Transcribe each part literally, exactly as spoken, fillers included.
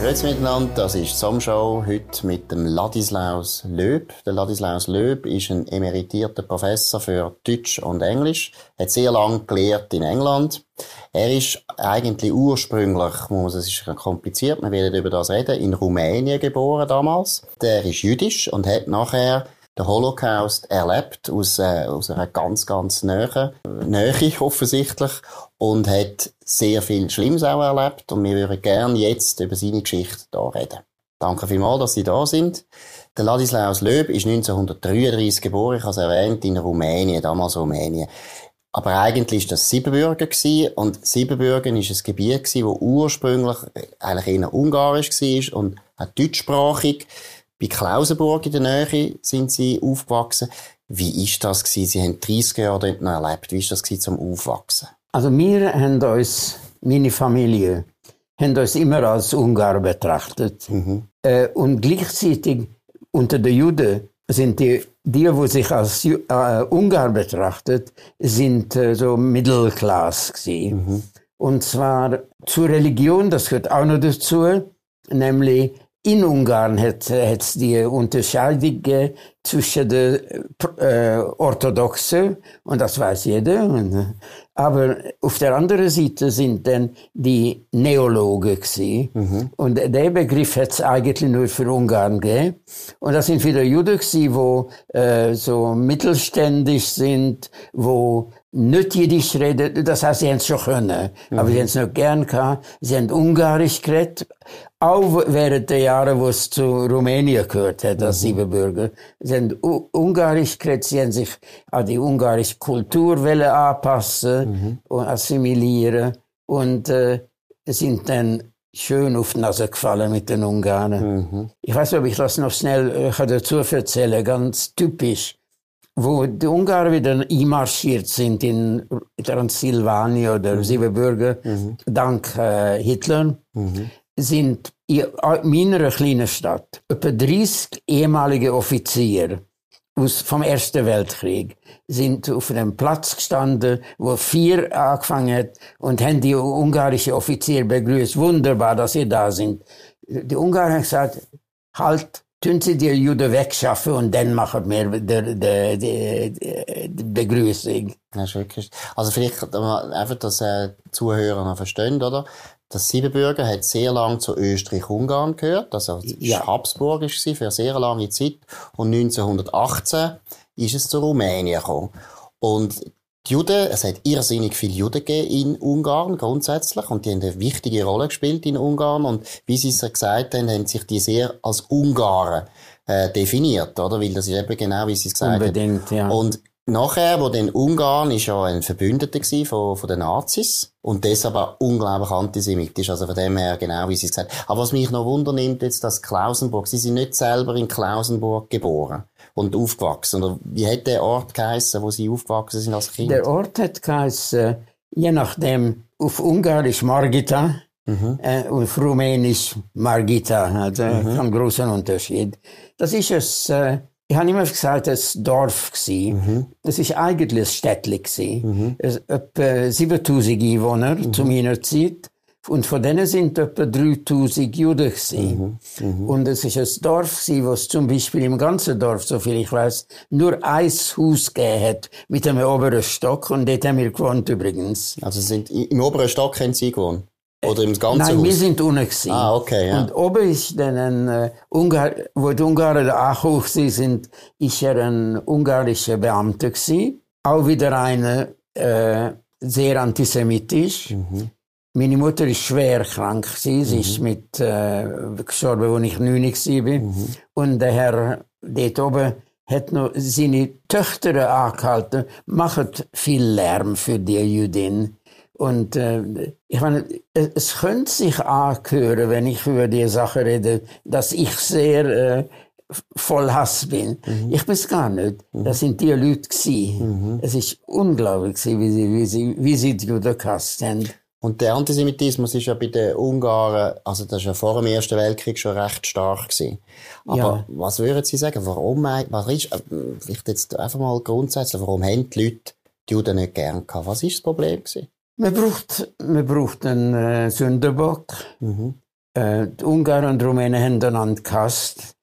Grüezi miteinander, das ist die Somschau, heute mit dem Ladislaus Löb. Der Ladislaus Löb ist ein emeritierter Professor für Deutsch und Englisch. Er hat sehr lange gelehrt in England. Er ist eigentlich ursprünglich, es ist kompliziert, wir werden über das reden, in Rumänien geboren damals. Der ist jüdisch und hat nachher den Holocaust erlebt, aus, äh, aus einer ganz, ganz Nähe, Nähe offensichtlich, und hat sehr viel Schlimmes auch erlebt. Und wir würden gerne jetzt über seine Geschichte da reden. Danke vielmals, dass Sie da sind. Der Ladislaus Löb ist neunzehnhundertdreiunddreißig geboren, ich habe es erwähnt, in Rumänien, damals Rumänien. Aber eigentlich war das Siebenbürgen gewesen, und Siebenbürgen war ein Gebiet gewesen, das ursprünglich eigentlich eher ungarisch war und auch deutschsprachig. Bei Klausenburg in der Nähe sind Sie aufgewachsen. Wie war das gewesen? Sie haben dreißig Jahre dort noch erlebt. Wie war das gewesen zum Aufwachsen? Also wir haben uns, meine Familie, haben uns immer als Ungar betrachtet. Mhm. Äh, und gleichzeitig unter den Juden sind die, die, die sich als Ju- äh, Ungar betrachtet, sind äh, so Mittelklasse gewesen. Mhm. Und zwar zur Religion, das gehört auch noch dazu, nämlich in Ungarn hat es die Unterscheidung zwischen den äh, Orthodoxen, und das weiß jeder. Aber auf der anderen Seite sind dann die Neologen gewesen. Mhm. Und der Begriff hat es eigentlich nur für Ungarn gegeben. Und das sind wieder Juden gewesen, die äh, so mittelständisch sind, die nicht Jiddisch reden. Das heißt, sie haben es schon können. Mhm. Aber sie haben es nicht gern gehabt. Sie haben Ungarisch geredet. Auch während der Jahre, wo es zu Rumänien gehört hat, als mhm. Siebenbürger. Sie haben U- Ungarisch geredet, sie haben sich an die ungarische Kulturwelle anpassen mhm. und assimilieren. Und äh, sind dann schön auf die Nase gefallen mit den Ungarn. Mhm. Ich weiß nicht, ob ich das noch schnell äh, dazu erzählen kann, ganz typisch. Wo die Ungarn wieder einmarschiert sind in Transsilvanien oder mhm. Siebenbürgen, mhm. dank äh, Hitler, mhm. sind in meiner kleinen Stadt etwa dreißig ehemalige Offiziere aus, vom Ersten Weltkrieg sind auf einem Platz gestanden, wo vier angefangen hat, und haben die ungarischen Offiziere begrüßt. Wunderbar, dass ihr da sind. Die Ungarn haben gesagt, halt, tun Sie die Juden wegschaffen und dann machen wir die Begrüßung. Das ist wirklich. Also vielleicht einfach, dass äh, die Zuhörer noch verstehen, oder? Das Siebenbürgen hat sehr lange zu Österreich-Ungarn gehört, also ja. Habsburg war es für sehr lange Zeit, und neunzehnhundertachtzehn ist es zu Rumänien gekommen. Und die Juden, es hat irrsinnig viele Juden gegeben in Ungarn grundsätzlich, und die haben eine wichtige Rolle gespielt in Ungarn, und wie Sie es gesagt haben, haben sich die sehr als Ungarn äh, definiert, oder? Weil das ist eben genau, wie Sie es gesagt Unbedingt, haben. Ja. Und nachher, wo dann Ungarn ist ja ein Verbündeter gsi von, von den Nazis und deshalb auch unglaublich antisemitisch, also von dem her genau, wie Sie es gesagt haben. Aber was mich noch wundernimmt, jetzt, dass Klausenburg, Sie sind nicht selber in Klausenburg geboren und aufgewachsen, oder wie hat der Ort geheissen, wo Sie aufgewachsen sind als Kind? Der Ort hat geheissen, je nachdem, auf Ungarisch Margitta mhm. äh, und auf Rumänisch Margitta, also mhm. ein großer Unterschied. Das ist es. Äh, Ich habe immer gesagt, es war ein Dorf. Mhm. Es war eigentlich ein Städtchen. Mhm. Es etwa siebentausend Einwohner mhm. zu meiner Zeit. Und von denen sind etwa dreitausend Juden. Mhm. Mhm. Und es war ein Dorf, wo es zum Beispiel im ganzen Dorf, soviel ich weiß, nur ein Haus gegeben hat mit einem oberen Stock. Und dort haben wir gewohnt übrigens. Also sind im oberen Stock haben Sie gewohnt? Oder im ganzen Nein, Haus? Wir sind unten. Ah, okay, ja. Und oben ist dann ein äh, Ungar, wo die Ungarn da angekommen sind, ist er ein ungarischer Beamter gewesen. Auch wieder einer, äh, sehr antisemitisch. Mhm. Meine Mutter war schwer krank gewesen. Sie mhm. ist mit, äh, gestorben, als ich neun war. Mhm. Und der Herr dort oben hat noch seine Töchter angehalten, macht viel Lärm für die Jüdin. Und äh, ich meine, es könnte sich anhören, wenn ich über diese Sache rede, dass ich sehr äh, voll Hass bin. Mhm. Ich bin es gar nicht. Mhm. Das sind die Leute gewesen. Mhm. Es ist unglaublich, wie sie, wie sie, wie sie die Juden gehasst haben. Und der Antisemitismus ist ja bei den Ungarn, also das war ja vor dem Ersten Weltkrieg schon recht stark gewesen. Aber ja. Was würden Sie sagen, warum, was ist, vielleicht jetzt einfach mal grundsätzlich, warum haben die Leute die Juden nicht gern gehabt? Was war das Problem gewesen? Man braucht, man braucht einen äh, Sünderbock. Mhm. Äh, Ungarn und Rumänen haben einander gehasst.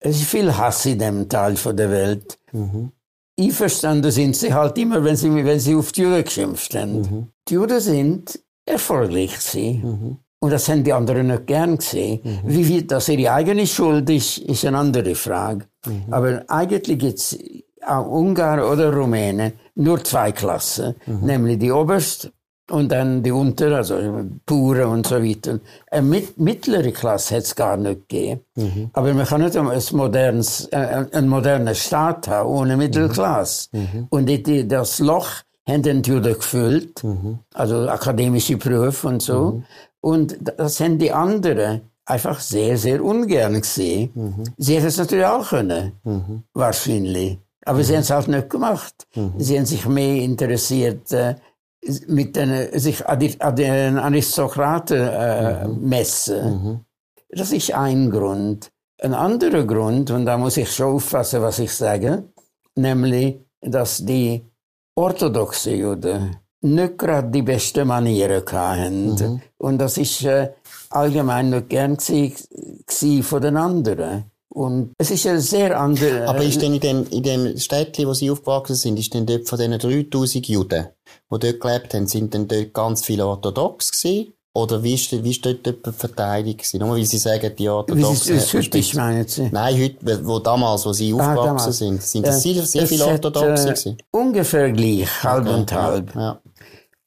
Es ist viel Hass in dem Teil von der Welt. Mhm. Einverstanden sind sie halt immer, wenn sie, wenn sie auf die Juden geschimpft haben. Mhm. Die Juden sind erfolgreich gewesen. Mhm. Und das haben die anderen nicht gern gesehen. Mhm. Wie viel das ihre eigene Schuld ist, ist eine andere Frage. Mhm. Aber eigentlich gibt es auch Ungarn oder Rumänen nur zwei Klassen, mhm. nämlich die Oberste und dann die Untere, also Pure und so weiter. Eine mit, mittlere Klasse hat es gar nicht gegeben. Mhm. Aber man kann nicht ein modernes, äh, einen modernen Staat haben ohne Mittelklasse. Mhm. Und die, das Loch haben die Juden gefüllt, mhm. also akademische Berufe und so. Mhm. Und das haben die anderen einfach sehr, sehr ungern gesehen. Mhm. Sie hätten es natürlich auch können, mhm. wahrscheinlich. Aber mhm. sie haben es halt nicht gemacht. Mhm. Sie haben sich mehr interessiert, äh, mit den, sich an, die, an den Aristokraten äh, mhm. messen. Mhm. Das ist ein Grund. Ein anderer Grund, und da muss ich schon aufpassen, was ich sage, nämlich, dass die orthodoxen Juden nicht gerade die besten Manieren hatten. Mhm. Und das ist äh, allgemein nicht gern gewesen von den anderen. Und es ist ein sehr anderer... Aber ist denn in dem, in dem Städtchen, wo Sie aufgewachsen sind, ist denn dort von diesen dreitausend Juden, die dort gelebt haben, sind denn dort ganz viele orthodox gewesen? Oder wie war ist, ist dort die Verteilung? Nur weil Sie sagen, die Orthodoxen... Wie heute ist, meinen Sie? Nein, heute, wo damals, wo Sie ah, aufgewachsen sind, sind das äh, sehr, sehr viele Orthodoxe gewesen? Äh, ungefähr gleich, halb okay. und halb. Ja.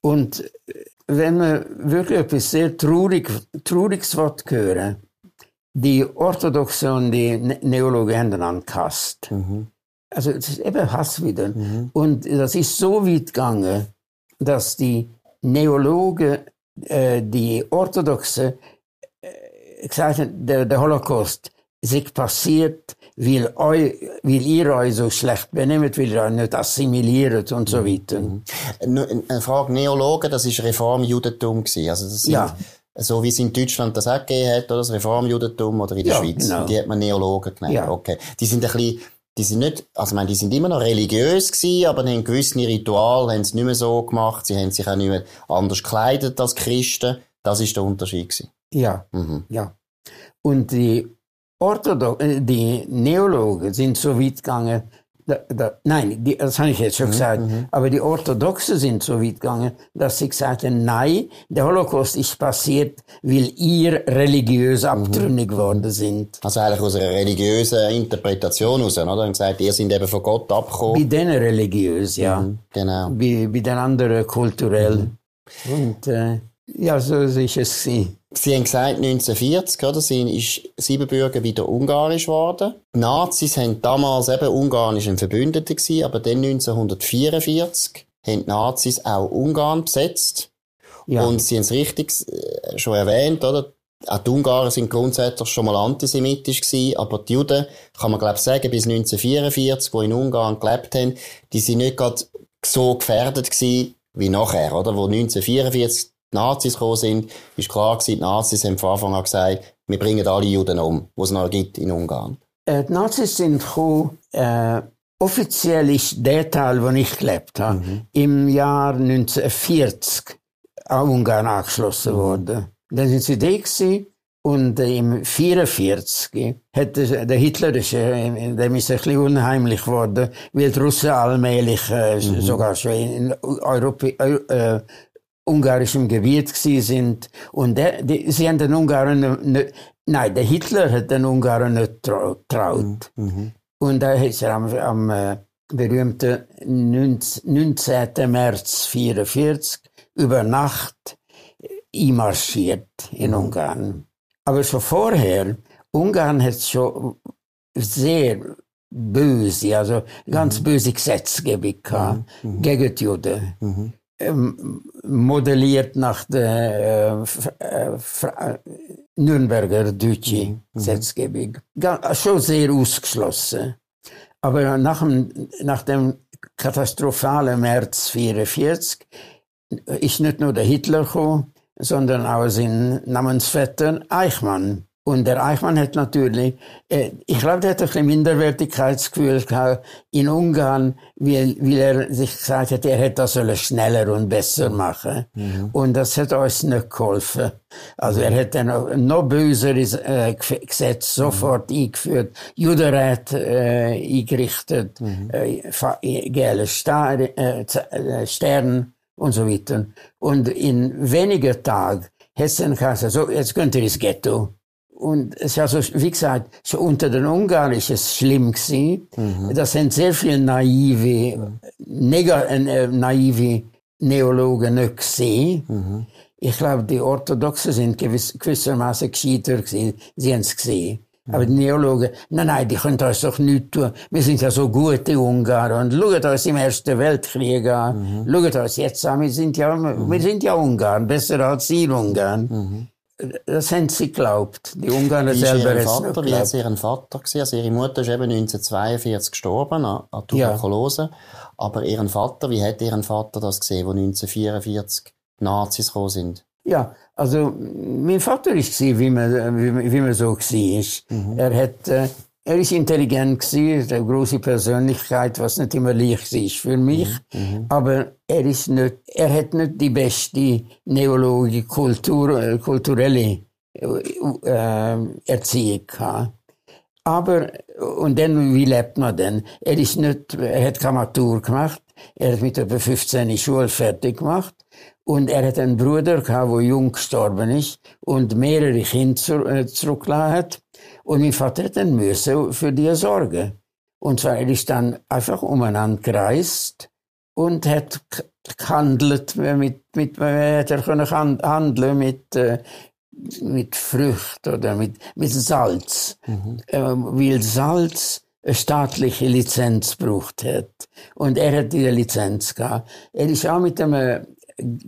Und wenn man wirklich etwas sehr traurig, Trauriges hören, die Orthodoxen und die Neologen haben einander gehasst. Mhm. Also es ist eben Hass wieder. Mhm. Und das ist so weit gegangen, dass die Neologen äh, die Orthodoxen äh, gesagt haben, der, der Holocaust ist passiert, weil, eu, weil ihr euch so schlecht benehmt, weil ihr euch nicht assimiliert und so weiter. Mhm. Eine Frage, Neologen, das war Reformjudentum. Also das sind ja. So wie es in Deutschland das auch gegeben hat, oder das Reformjudentum oder in der ja, Schweiz. Genau. Die hat man Neologen genannt. Ja. Okay. Die sind ein bisschen, die sind nicht, also ich meine, die sind immer noch religiös gewesen, aber die haben gewisse Rituale, haben es nicht mehr so gemacht, sie haben sich auch nicht mehr anders gekleidet als Christen. Das ist der Unterschied gewesen. Ja, mhm. ja. Und die Orthodoxen, die Neologen sind so weit gegangen, Da, da, nein, die, das habe ich jetzt schon gesagt, mhm. aber die Orthodoxen sind so weit gegangen, dass sie gesagt haben, nein, der Holocaust ist passiert, weil ihr religiös abtrünnig geworden mhm. sind. Also eigentlich aus einer religiösen Interpretation heraus, oder? Und gesagt, ihr seid eben von Gott abgekommen. Bei denen religiös, ja. Mhm, genau. Bei, bei den anderen kulturell. Mhm. Und äh, ja, so ist es gewesen. Sie haben gesagt, neunzehnhundertvierzig, oder? Sie ist Siebenbürgen wieder ungarisch geworden. Die Nazis waren damals eben ungarisch ein Verbündeter gewesen, aber dann neunzehnhundertvierundvierzig haben die Nazis auch Ungarn besetzt. Ja. Und Sie haben es richtig schon erwähnt, oder? Auch die Ungarn sind grundsätzlich schon mal antisemitisch gewesen, aber die Juden, kann man glaube ich sagen, bis neunzehnhundertvierundvierzig, die in Ungarn gelebt haben, die sind nicht gerade so gefährdet gewesen wie nachher, oder? Wo neunzehnhundertvierundvierzig die Nazis gekommen sind, ist klar gewesen, die Nazis haben von Anfang an gesagt, wir bringen alle Juden um, die es noch gibt in Ungarn. Äh, die Nazis sind gekommen, äh, offiziell ist der Teil, wo ich gelebt habe, mhm. im Jahr neunzehnhundertvierzig an Ungarn angeschlossen mhm. worden. Dann sind sie da gewesen und äh, im neunzehnhundertvierundvierzig hat der, der hitlerische, äh, dem ist ein bisschen unheimlich geworden, weil die Russen allmählich äh, mhm. sogar schon in Europa äh, ungarischem Gebiet gsi sind und der, die, sie haben den Ungarn nicht, nein, der Hitler hat den Ungarn nicht getraut. Mhm. Und da ist er am, am äh, berühmten neunzehnten März vierundvierzig über Nacht einmarschiert in mhm. Ungarn. Aber schon vorher, Ungarn hat schon sehr böse, also ganz mhm. böse Gesetzgebung gehabt mhm. gegen die Juden. Mhm. modelliert nach der äh, Nürnberger deutschen Gesetzgebung. Mhm. Schon sehr ausgeschlossen. Aber nach dem, nach dem katastrophalen März neunzehnhundertvierundvierzig ist nicht nur der Hitler gekommen, sondern auch sein Namensvetter Eichmann. Und der Eichmann hat natürlich, äh, ich glaube, der hat ein bisschen Minderwertigkeitsgefühl gehabt in Ungarn, weil, weil er sich gesagt hat, er hätte das schneller und besser machen sollen. Mhm. Und das hat uns nicht geholfen. Also er hat dann noch, noch bösere äh, Gesetze sofort mhm. eingeführt, Judenrat äh, eingerichtet, mhm. äh, gelbe Star, äh, Stern und so weiter. Und in wenigen Tagen hat es dann gesagt, so, jetzt könnt ihr ins Ghetto. Und es war so, wie gesagt, so unter den Ungarn ist es schlimm gewesen. Mhm. Das sind sehr viele naive, nega, äh, naive Neologen nicht gesehen. Mhm. Ich glaube, die Orthodoxen sind gewiss, gewissermaßen gescheiter gewesen. Sie haben es gesehen. Mhm. Aber die Neologen, nein, nein, die können uns doch nichts tun. Wir sind ja so gute Ungarn. Und schaut uns im Ersten Weltkrieg an. Mhm. Schaut uns jetzt an. Wir sind ja, mhm. wir sind ja Ungarn. Besser als ihr Ungarn. Mhm. Das haben sie geglaubt. Die Ungarn selber haben es geglaubt. Wie war ihr Vater? Also ihre Mutter ist eben neunzehnhundertzweiundvierzig gestorben an, an Tuberkulose. Ja. Aber ihren Vater, wie hat ihren Vater das gesehen, wo neunzehnhundertvierundvierzig Nazis gekommen sind? Ja, also mein Vater war, wie man, wie man so war. Mhm. Er hat... Äh, Er war intelligent, eine grosse Persönlichkeit, was nicht immer leicht ist für mich. Mhm. Aber er, ist nicht, er hat nicht die beste neologische, Kultur, kulturelle äh, Erziehung gehabt. Aber, und dann, wie lebt man denn? Er, ist nicht, er hat keine Matur gemacht, er hat mit etwa fünfzehn die Schule fertig gemacht. Und er hat einen Bruder gehabt, der jung gestorben ist und mehrere Kinder zurückgelassen hat. Und mein Vater hat dann müssen für die sorgen. Und zwar, er ist dann einfach umeinander gereist und hat gehandelt, mit, mit, hat er können handeln mit, äh, mit Frucht oder mit, mit Salz. Mhm. Äh, weil Salz eine staatliche Lizenz gebraucht hat. Und er hat diese Lizenz gehabt. Er ist auch mit einem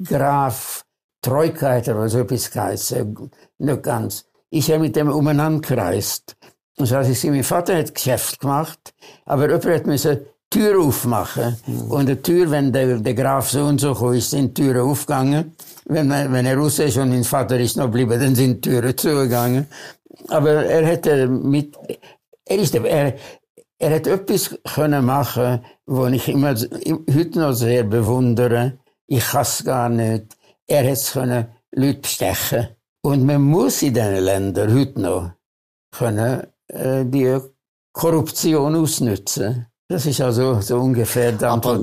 Graf Troika, oder so etwas geheißen, nicht ganz. Ist er mit dem umeinander gereist. Und so, ich, mein Vater hat Geschäft gemacht, aber jemand hat müssen die Tür aufmachen. Mhm. Und die Tür, wenn der, der Graf so und so kam, sind die Türen aufgegangen. Wenn, wenn er raus ist und mein Vater ist noch geblieben, dann sind die Türen zugegangen. Aber er hätte mit, er ist, er, er hat etwas können machen, was ich immer, heute noch sehr bewundere. Ich hasse gar nicht. Er hätte es können, Leute bestechen. Und man muss in diesen Ländern heute noch können, äh, die Korruption ausnutzen. Das ist also so ungefähr der Anfang.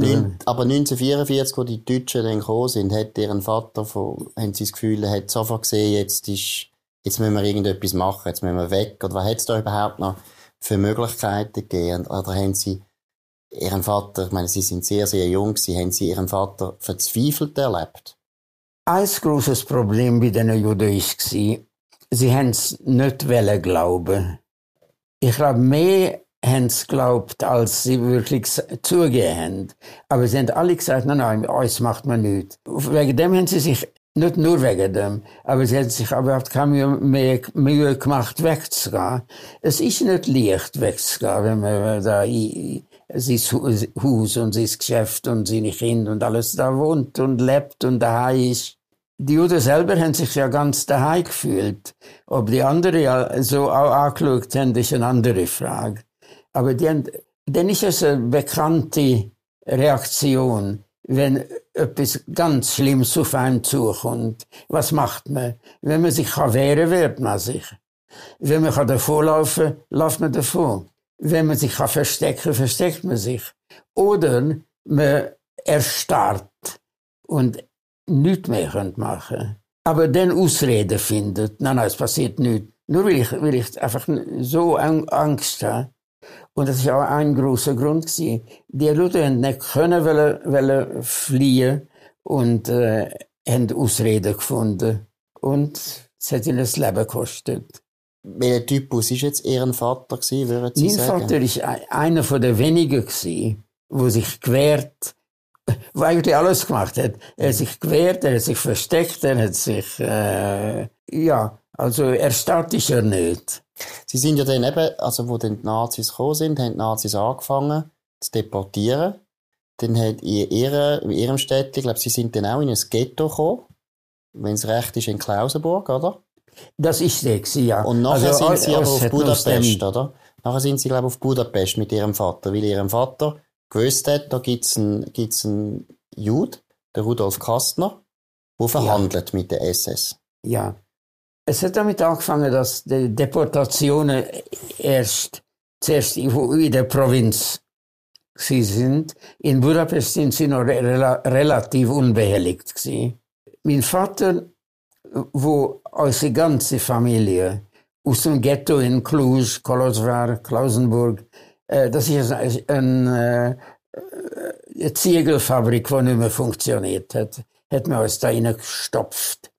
Aber neunzehnhundertvierundvierzig, als die Deutschen dann gekommen sind, hat deren Vater, von, haben sie das Gefühl, hat sofort gesehen, jetzt, ist, jetzt müssen wir irgendetwas machen, jetzt müssen wir weg. Oder was hat es da überhaupt noch für Möglichkeiten gegeben? Oder haben sie ihren Vater, ich meine, sie sind sehr, sehr jung, sie haben sie ihren Vater verzweifelt erlebt? Ein grosses Problem bei den Juden war, sie haben es nicht wollen glauben. Ich glaube, mehr haben es geglaubt, als sie wirklich zugegeben haben. Aber sie haben alle gesagt, nein, nein, uns macht man nichts. Wegen dem haben sie sich, nicht nur wegen dem, aber sie haben sich überhaupt keine Mühe, Mühe gemacht, wegzugehen. Es ist nicht leicht, wegzugehen, wenn man da in, sein Haus und sein Geschäft und seine Kinder und alles da wohnt und lebt und daheim ist. Die Juden selber haben sich ja ganz daheim gefühlt. Ob die anderen so auch angeschaut haben, ist eine andere Frage. Aber die haben, dann ist es eine bekannte Reaktion, wenn etwas ganz Schlimmes auf einem zukommt. Was macht man? Wenn man sich wehren kann, wehrt man sich. Wenn man davonlaufen kann, läuft man davon. Wenn man sich verstecken kann, versteckt man sich. Oder man erstarrt und nichts mehr machen kann. Aber dann Ausreden findet. Nein, nein, es passiert nichts. Nur weil ich, weil ich einfach so Angst habe. Und das war auch ein grosser Grund. Die Leute haben nicht können, wollen, wollen fliehen und äh, haben Ausreden gefunden. Und es hat ihnen das Leben gekostet. Welcher Typus war jetzt Ihr Vater, würden Sie mein sagen? Mein Vater war einer der wenigen, der sich gewehrt, der eigentlich alles gemacht hat. Er hat sich gewehrt, er hat sich versteckt, er hat sich, äh, ja, also erstarrt ist er nicht. Sie sind ja dann eben, also wo dann die Nazis gekommen sind, haben die Nazis angefangen zu deportieren. Dann hat in, ihrer, in ihrem Städtchen, ich glaube, sie sind dann auch in ein Ghetto gekommen, wenn es recht ist, in Klausenburg, oder? Das ist sechs, ja. Und nachher also, sind sie aber auf Budapest, oder? Nachher sind sie, glaube ich, auf Budapest mit ihrem Vater, weil ihrem Vater gewusst hat, da gibt es einen, einen Jude, der Rudolf Kastner, der verhandelt ja. mit der S S. Ja. Es hat damit angefangen, dass die Deportationen erst zuerst in der Provinz sie sind. In Budapest sind sie noch rela- relativ unbehelligt gewesen. Mein Vater, wo unsere ganze Familie aus dem Ghetto in Cluj, Kolozsvár, Klausenburg, äh, das ist eine ein, äh, ein Ziegelfabrik, die nicht mehr funktioniert hat, hat man uns da reingestopft.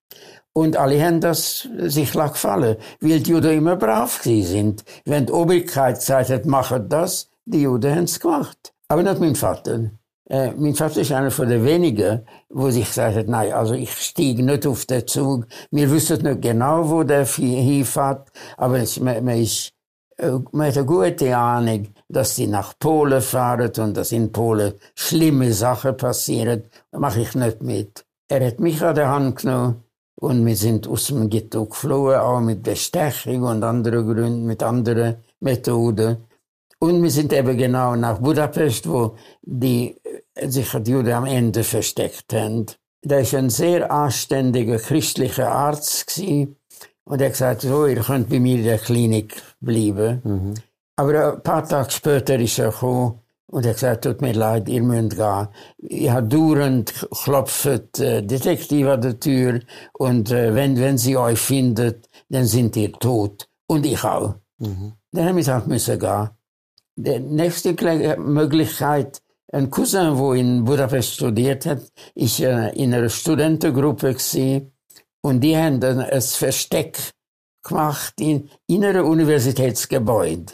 Und alle haben das sich gefallen, weil die Juden immer brav gewesen sind. Wenn die Obrigkeit gesagt hat, macht das, die Juden haben es gemacht. Aber nicht mein Vater. Äh, mein Vater ist einer von den wenigen, wo sich gesagt hat, nein, also ich stieg nicht auf den Zug. Wir wissen nicht genau, wo der hinfährt, aber es, man, man, ist, man hat eine gute Ahnung, dass sie nach Polen fahren und dass in Polen schlimme Sachen passieren. Da mache ich nicht mit. Er hat mich an der Hand genommen. Und wir sind aus dem Ghetto geflohen, auch mit Bestechung und anderen Gründen, mit anderen Methoden. Und wir sind eben genau nach Budapest, wo die, sich die Juden am Ende versteckt haben. Da war ein sehr anständiger christlicher Arzt gewesen, und er hat gesagt, so, ihr könnt bei mir in der Klinik bleiben. Mhm. Aber ein paar Tage später ist er gekommen und er hat gesagt, tut mir leid, ihr müsst gehen. Ich habe dauernd geklopft, äh, Detektiv an der Tür, und äh, wenn, wenn sie euch findet, dann sind ihr tot. Und ich auch. Mhm. Dann haben wir gesagt, müssen gehen. Die nächste Möglichkeit, ein Cousin, der in Budapest studiert hat, ist äh, in einer Studentengruppe gewesen, und die haben dann ein Versteck gemacht in, in einem Universitätsgebäude.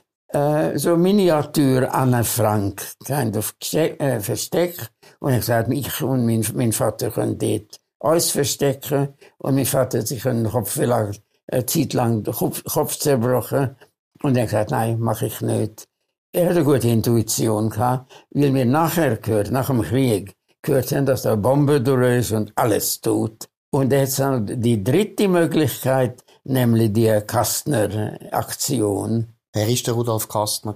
So Miniatur Anne Frank, kind of Versteck. Und ich sagte, ich und mein, mein Vater können dort alles verstecken. Und mein Vater hat sich einen Kopf vielleicht eine Zeit lang den Kopf, Kopf zerbrochen. Und er sagte, nein, mache ich nicht. Er hatte eine gute Intuition gehabt, weil wir nachher gehört, nach dem Krieg, gehört haben, dass da Bombe durch ist und alles tut. Und er hat die dritte Möglichkeit, nämlich die Kastner-Aktion. Wer war der Rudolf Kastner?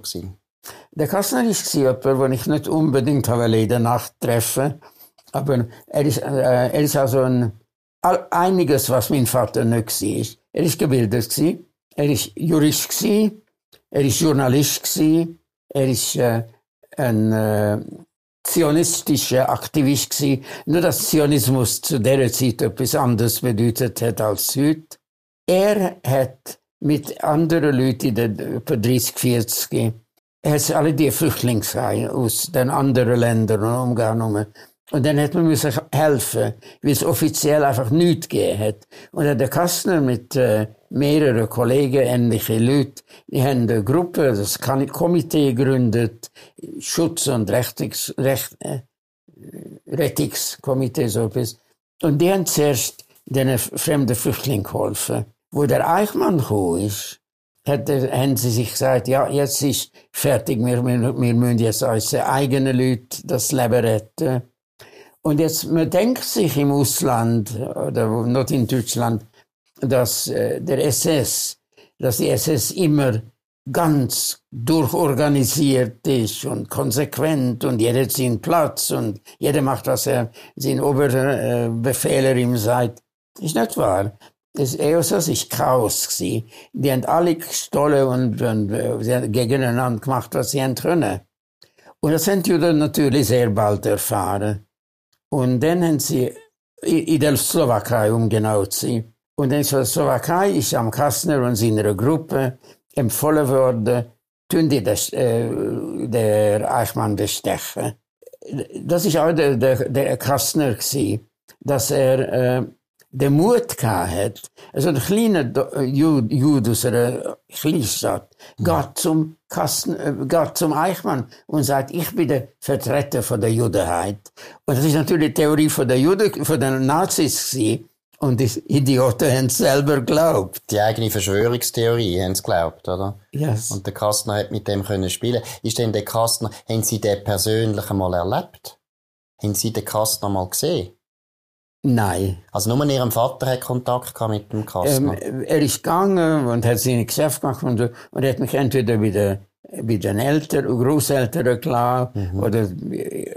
Der Kastner war jemand, den ich nicht unbedingt in der Nacht treffen wollte. Aber er ist, äh, er ist also ein, all, einiges, was mein Vater nicht war. Er war gebildet, gewesen, er war Jurist, gewesen, er war Journalist, gewesen, er war äh, ein äh, zionistischer Aktivist gewesen. Nur dass Zionismus zu dieser Zeit etwas anderes bedeutet hat als heute. Er hat mit anderen Leuten, die etwa dreißig, vierzig, hat alle die Flüchtlinge aus den anderen Ländern umgenommen. Und dann hat man müssen helfen, weil es offiziell einfach nichts gegeben hat. Und der Kastner mit äh, mehreren Kollegen, ähnliche Leute, die haben eine Gruppe, das Komitee gegründet, Schutz- und Rettungs- Recht, äh, Rettungskomitee, so etwas. Und die haben zuerst den fremden Flüchtlingen geholfen. Wo der Eichmann gekommen ist, hat, haben sie sich gesagt, ja, jetzt ist fertig, wir, wir, wir müssen jetzt unsere eigenen Leute das Leben retten. Und jetzt, man denkt sich im Ausland, oder nicht in Deutschland, dass äh, der S S, dass die S S immer ganz durchorganisiert ist und konsequent und jeder hat seinen Platz und jeder macht, was er sein Oberbefehler ihm sagt. Ist nicht wahr. Das war Chaos. Die haben alle gestohlen und, und, und sie haben gegeneinander gemacht, was sie können. Und das haben die Juden natürlich sehr bald erfahren. Und dann haben sie in der Slowakei, um genau zu sein. Und in der Slowakei ist am Kastner und seiner Gruppe empfohlen worden, tun die das, äh, der Eichmann bestechen. Das war auch der, der, der Kastner, gewesen, dass er äh, den Mut hatte, also ein kleiner Jude, Jude aus einer Kleinstadt, ja. geht, zum Kasten, geht zum Eichmann und sagt, ich bin der Vertreter von der Judenheit. Und das ist natürlich die Theorie von, der Jude, von den Nazis gewesen. Und die Idioten haben es selber geglaubt. Die eigene Verschwörungstheorie haben es geglaubt, oder? Yes. Und der Kastner hat mit dem können spielen. Ist denn der Kastner, haben Sie den persönlich einmal erlebt? Haben Sie den Kastner mal gesehen? Nein. Also nur ihrem Vater hat Kontakt gehabt mit dem Kastner? Ähm, er ist gegangen und hat seine Geschäfte gemacht und, und hat mich entweder bei, der, bei den Eltern und Großeltern gelassen, mhm. oder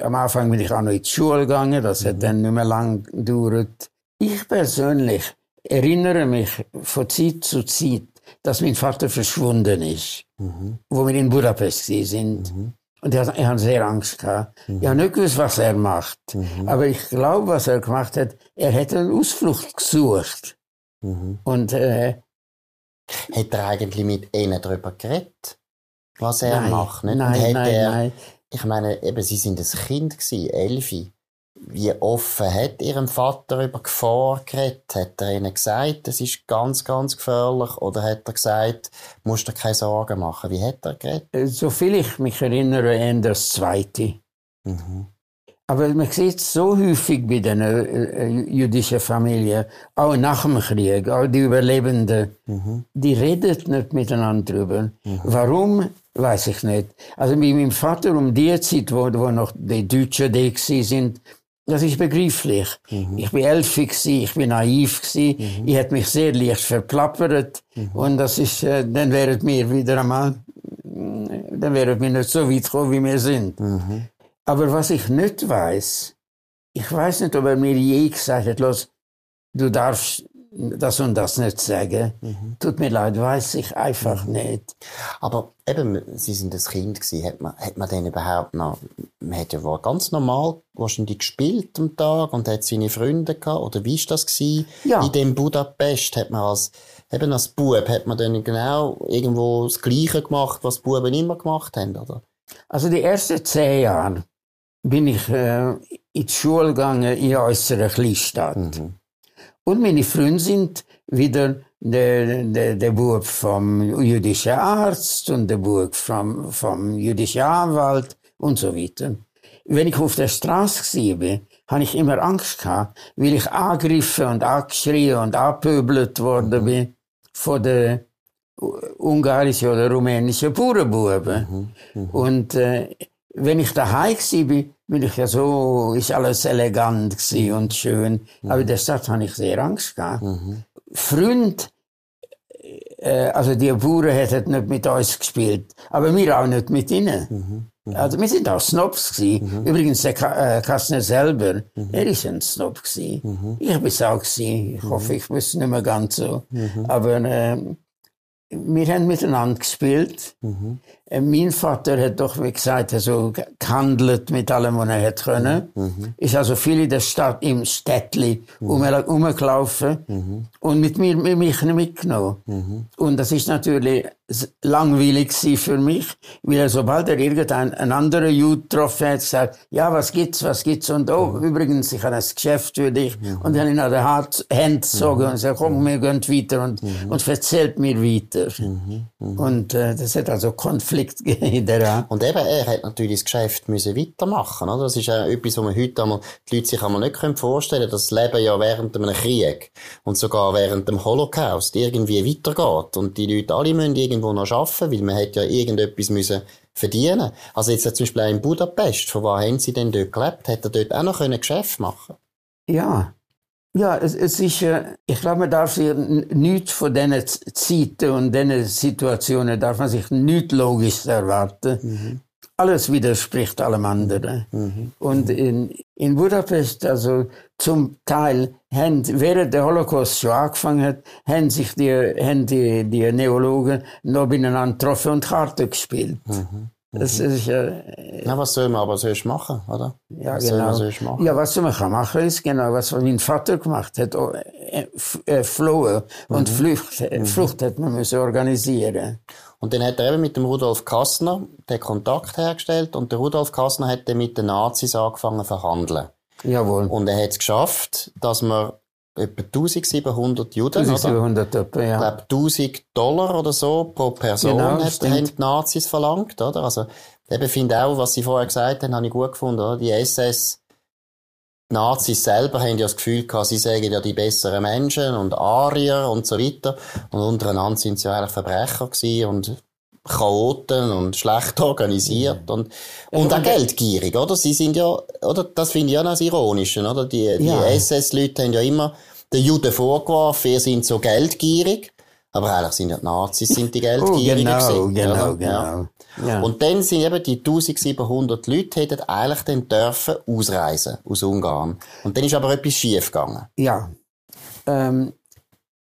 am Anfang bin ich auch noch in die Schule gegangen, das hat mhm. dann nicht mehr lange gedauert. Ich persönlich erinnere mich von Zeit zu Zeit, dass mein Vater verschwunden ist, mhm. wo wir in Budapest waren. Mhm. Und ich hatte sehr Angst gehabt. Mhm. Ich habe nicht gewusst, was er macht. Mhm. Aber ich glaube, was er gemacht hat, er hat eine Ausflucht gesucht. Mhm. Und, äh, hat er eigentlich mit ihnen darüber geredet, was er nein, macht? Nicht? Nein, hat nein, er, nein. Ich meine, eben, sie waren ein Kind, elfi. Wie offen hat ihrem Vater über Gefahr geredet? Hat er ihnen gesagt, das ist ganz, ganz gefährlich? Oder hat er gesagt, musst dir keine Sorgen machen? Wie hat er geredet? Soviel ich mich erinnere, eher das Zweite. Mhm. Aber man sieht es so häufig bei den jüdischen Familien, auch nach dem Krieg, auch die Überlebenden, mhm. die reden nicht miteinander drüber. Mhm. Warum, weiß ich nicht. Also bei meinem Vater um die Zeit, wo, wo noch die Deutschen da waren, das ist begreiflich. Mhm. Ich war elfi, ich war naiv, mhm. ich habe mich sehr leicht verplappert. Mhm. Und das ist, dann wären wir wieder einmal, dann wären wir nicht so weit gekommen, wie wir sind. Mhm. Aber was ich nicht weiß, ich weiß nicht, ob er mir je gesagt hat, los, du darfst das und das nicht sagen. Mhm. Tut mir leid, weiß ich einfach nicht. Aber eben, Sie sind ein Kind gewesen, hat man, hat man denn überhaupt noch, man hat ja wohl ganz normal wahrscheinlich gespielt am Tag und hat seine Freunde gehabt, oder wie war das gewesen? Ja. In dem Budapest hat man als, eben als Bub, hat man dann genau irgendwo das Gleiche gemacht, was Buben immer gemacht haben, oder? Also die ersten zehn Jahre bin ich äh, in die Schule gegangen in äußerer Kleinstadt. Mhm. Und meine Freunde sind wieder der, der, der Bub vom jüdischen Arzt und der Bub vom, vom jüdischen Anwalt und so weiter. Wenn ich auf der Straße war, hatte ich immer Angst gehabt, weil ich angegriffen und angeschrien und angepöbelt worden bin mhm. von den ungarischen oder rumänischen Bauernbuben. Mhm. Mhm. Und äh, wenn ich daheim war, bin ich ja so, ist alles elegant und schön. Mhm. Aber in der Stadt hatte ich sehr Angst gehabt. Mhm. Freunde, äh, also die Bauern hätten nicht mit uns gespielt, aber wir auch nicht mit ihnen. Mhm. Mhm. Also wir sind auch Snobs gewesen. Mhm. Übrigens, der Ka- äh, Kastner selber, mhm. er war ein Snob gewesen. Mhm. Ich war es auch gewesen. Ich mhm. hoffe, ich muss nicht mehr ganz so. Mhm. Aber äh, wir haben miteinander gespielt. Mhm. Mein Vater hat doch, wie gesagt, also gehandelt mit allem, was er hätte können. Mhm. Ist also viel in der Stadt, im Städtli, mhm. rumgelaufen mhm. und mit mir, mit mich mitgenommen. Mhm. Und das ist natürlich langweilig für mich, weil sobald er irgendeinen anderen Jude getroffen hat, gesagt, ja, was gibt's, was gibt's, und oh, mhm. übrigens, ich habe ein Geschäft für dich. Mhm. Und dann habe ich nach der Hand gezogen mhm. und gesagt, komm, wir gehen weiter und, mhm. und erzählt mir weiter. Mhm. Mhm. Und äh, das hat also Konflikt gegeben. Und eben, er hat natürlich das Geschäft müssen weitermachen, oder? Das ist ja etwas, was man heute einmal, die Leute sich einmal nicht vorstellen können, dass das Leben ja während einem Krieg und sogar während dem Holocaust irgendwie weitergeht und die Leute alle müssen irgendwo noch arbeiten, weil man hat ja irgendetwas müssen verdienen. Also jetzt zum Beispiel in Budapest, von wo haben Sie denn dort gelebt? Hätte er dort auch noch ein Geschäft machen können? Ja. Ja, es, es ist, ich glaube, man darf sich nichts von diesen Zeiten und diesen Situationen, darf man sich nichts Logisches erwarten. Mhm. Alles widerspricht allem anderen. Mhm. Und in, in Budapest, also zum Teil, haben, während der Holocaust schon angefangen hat, haben sich die, haben die, die Neologen noch beieinander getroffen und Karten gespielt. Mhm. Das ist, äh, Na, was soll man aber sonst machen, oder? Ja, was genau. Soll man machen? Ja, was man kann machen ist genau, was mein Vater gemacht hat. Flohen und mhm. Flucht, mhm. Flucht hat man müssen organisieren. Und dann hat er eben mit dem Rudolf Kastner den Kontakt hergestellt und der Rudolf Kastner hat dann mit den Nazis angefangen zu verhandeln. Jawohl. Und er hat es geschafft, dass man etwa eintausendsiebenhundert Juden, eintausendsiebenhundert etwa, ja. Ich glaube, tausend Dollar oder so pro Person genau, hat, haben die Nazis verlangt, oder? Also, ich finde auch, was Sie vorher gesagt haben, habe ich gut gefunden, oder? Die S S, die Nazis selber haben ja das Gefühl gehabt, sie sagen ja die besseren Menschen und Arier und so weiter. Und untereinander sind sie ja eigentlich Verbrecher gewesen und Chaoten und schlecht organisiert ja. und, und auch geldgierig, oder? Sie sind ja, oder? Das finde ich ja das Ironische, oder? Die, die ja. S S-Leute haben ja immer den Juden vorgeworfen, ihr seid so geldgierig. Aber eigentlich sind ja die Nazis sind die Geldgierigen oh, genau, gewesen. Genau, genau, ja. Ja. Und dann sind eben die siebzehnhundert Leute hätten eigentlich dann dürfen ausreisen aus Ungarn. Und dann ist aber etwas schief gegangen. Ja. Ähm,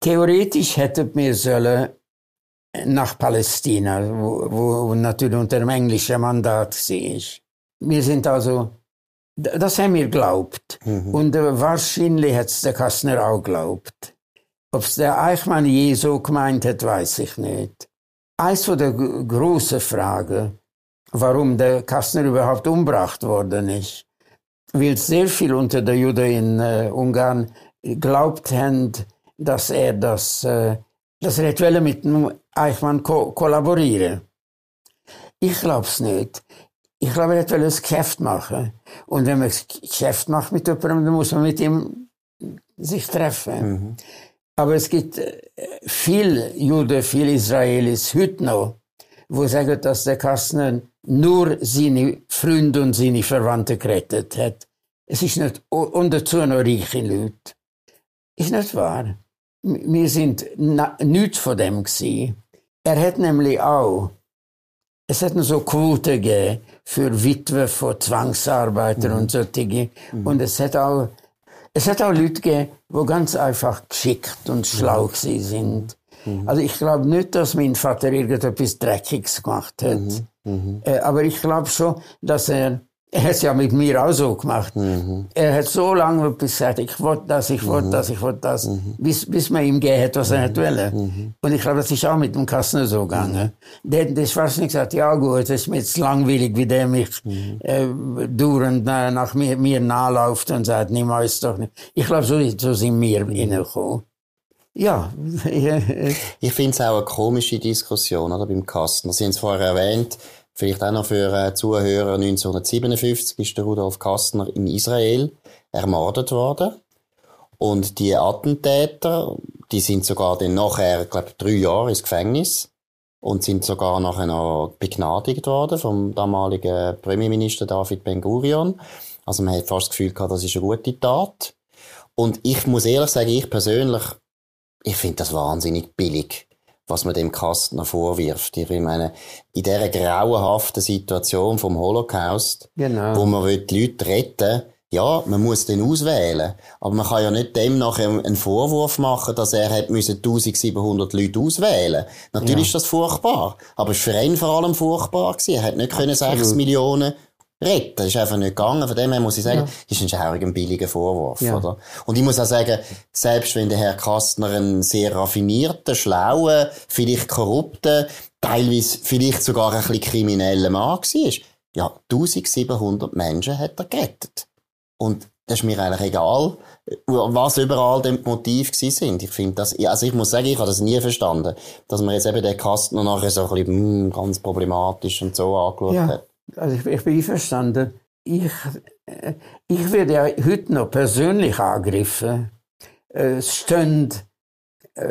theoretisch hätten wir sollen nach Palästina, wo, wo natürlich unter dem englischen Mandat war. Wir sind also, das haben wir geglaubt. Mhm. Und äh, wahrscheinlich hat es der Kastner auch geglaubt. Ob es der Eichmann je so gemeint hat, weiß ich nicht. Eins von der g- grossen Fragen, warum der Kastner überhaupt umgebracht worden ist, weil sehr viel unter den Juden in äh, Ungarn geglaubt haben, dass er das, äh, dass er etwa mit dem Eichmann ko- kollaborieren. Ich glaube es nicht. Ich glaube, er wollte ein Geschäft machen. Und wenn man ein Geschäft macht mit jemandem, dann muss man mit ihm sich treffen. Mhm. Aber es gibt viele Juden, viele Israelis, heute noch, die sagen, dass der Kastner nur seine Freunde und seine Verwandten gerettet hat. Es ist nicht, und dazu noch reiche Leute. Ist nicht wahr. Wir sind na, nichts von dem gewesen. Er hat nämlich auch, es hat so Quoten gegeben für Witwen von Zwangsarbeitern mhm. und solche. Mhm. Und es hat auch Es hat auch Leute gegeben, die ganz einfach geschickt und schlau gewesen sind. Mhm. Also ich glaube nicht, dass mein Vater irgendetwas Dreckiges gemacht hat. Mhm. Mhm. Äh, aber ich glaube schon, dass er, er hat es ja mit mir auch so gemacht, mhm. er hat so lange etwas gesagt, ich wollte das, ich wollte mhm. das, ich wollte das, mhm. bis, bis man ihm gegeben hat, was mhm. er nicht wollte. Mhm. Und ich glaube, das ist auch mit dem Kastner so gegangen. Mhm. Der, der ist fast nicht gesagt, ja gut, es ist mir jetzt langweilig, wie der mich mhm. äh, durend nach, nach mir, mir nachläuft und sagt, nimm uns doch nicht. Ich glaube, so, so sind wir reingekommen. Ja. Ich finde es auch eine komische Diskussion, oder, beim Kastner. Sie haben es vorher erwähnt, vielleicht auch noch für äh, Zuhörer, neunzehnhundertsiebenundfünfzig ist der Rudolf Kastner in Israel ermordet worden. Und die Attentäter, die sind sogar dann nachher, ich glaube, drei Jahre ins Gefängnis und sind sogar nachher noch begnadigt worden vom damaligen Premierminister David Ben-Gurion. Also man hat fast das Gefühl gehabt, das ist eine gute Tat. Und ich muss ehrlich sagen, ich persönlich, ich finde das wahnsinnig billig, was man dem Kastner vorwirft. Ich meine, in dieser grauenhaften Situation vom Holocaust, genau. wo man die Leute retten will, ja, man muss den auswählen. Aber man kann ja nicht dem nachher einen Vorwurf machen, dass er hat müssen siebzehnhundert Leute auswählen. Natürlich ja. ist das furchtbar. Aber es war für ihn vor allem furchtbar gewesen. Er hat nicht können sechs Millionen retten. Das ist einfach nicht gegangen. Von dem her muss ich sagen, ja. das ist ein schaurig ein billiger Vorwurf. Ja. Oder? Und ich muss auch sagen, selbst wenn der Herr Kastner ein sehr raffinierter, schlauer, vielleicht korrupter, teilweise vielleicht sogar ein bisschen krimineller Mann war, ja, siebzehnhundert Menschen hat er gerettet. Und das ist mir eigentlich egal, was überall die Motive sind. Ich finde das, also ich muss sagen, ich habe das nie verstanden, dass man jetzt eben den Kastner nachher so ein bisschen mm, ganz problematisch und so angeschaut ja. hat. Also ich, ich bin einverstanden. Ich, ich werde ja heute noch persönlich angegriffen. Es stehen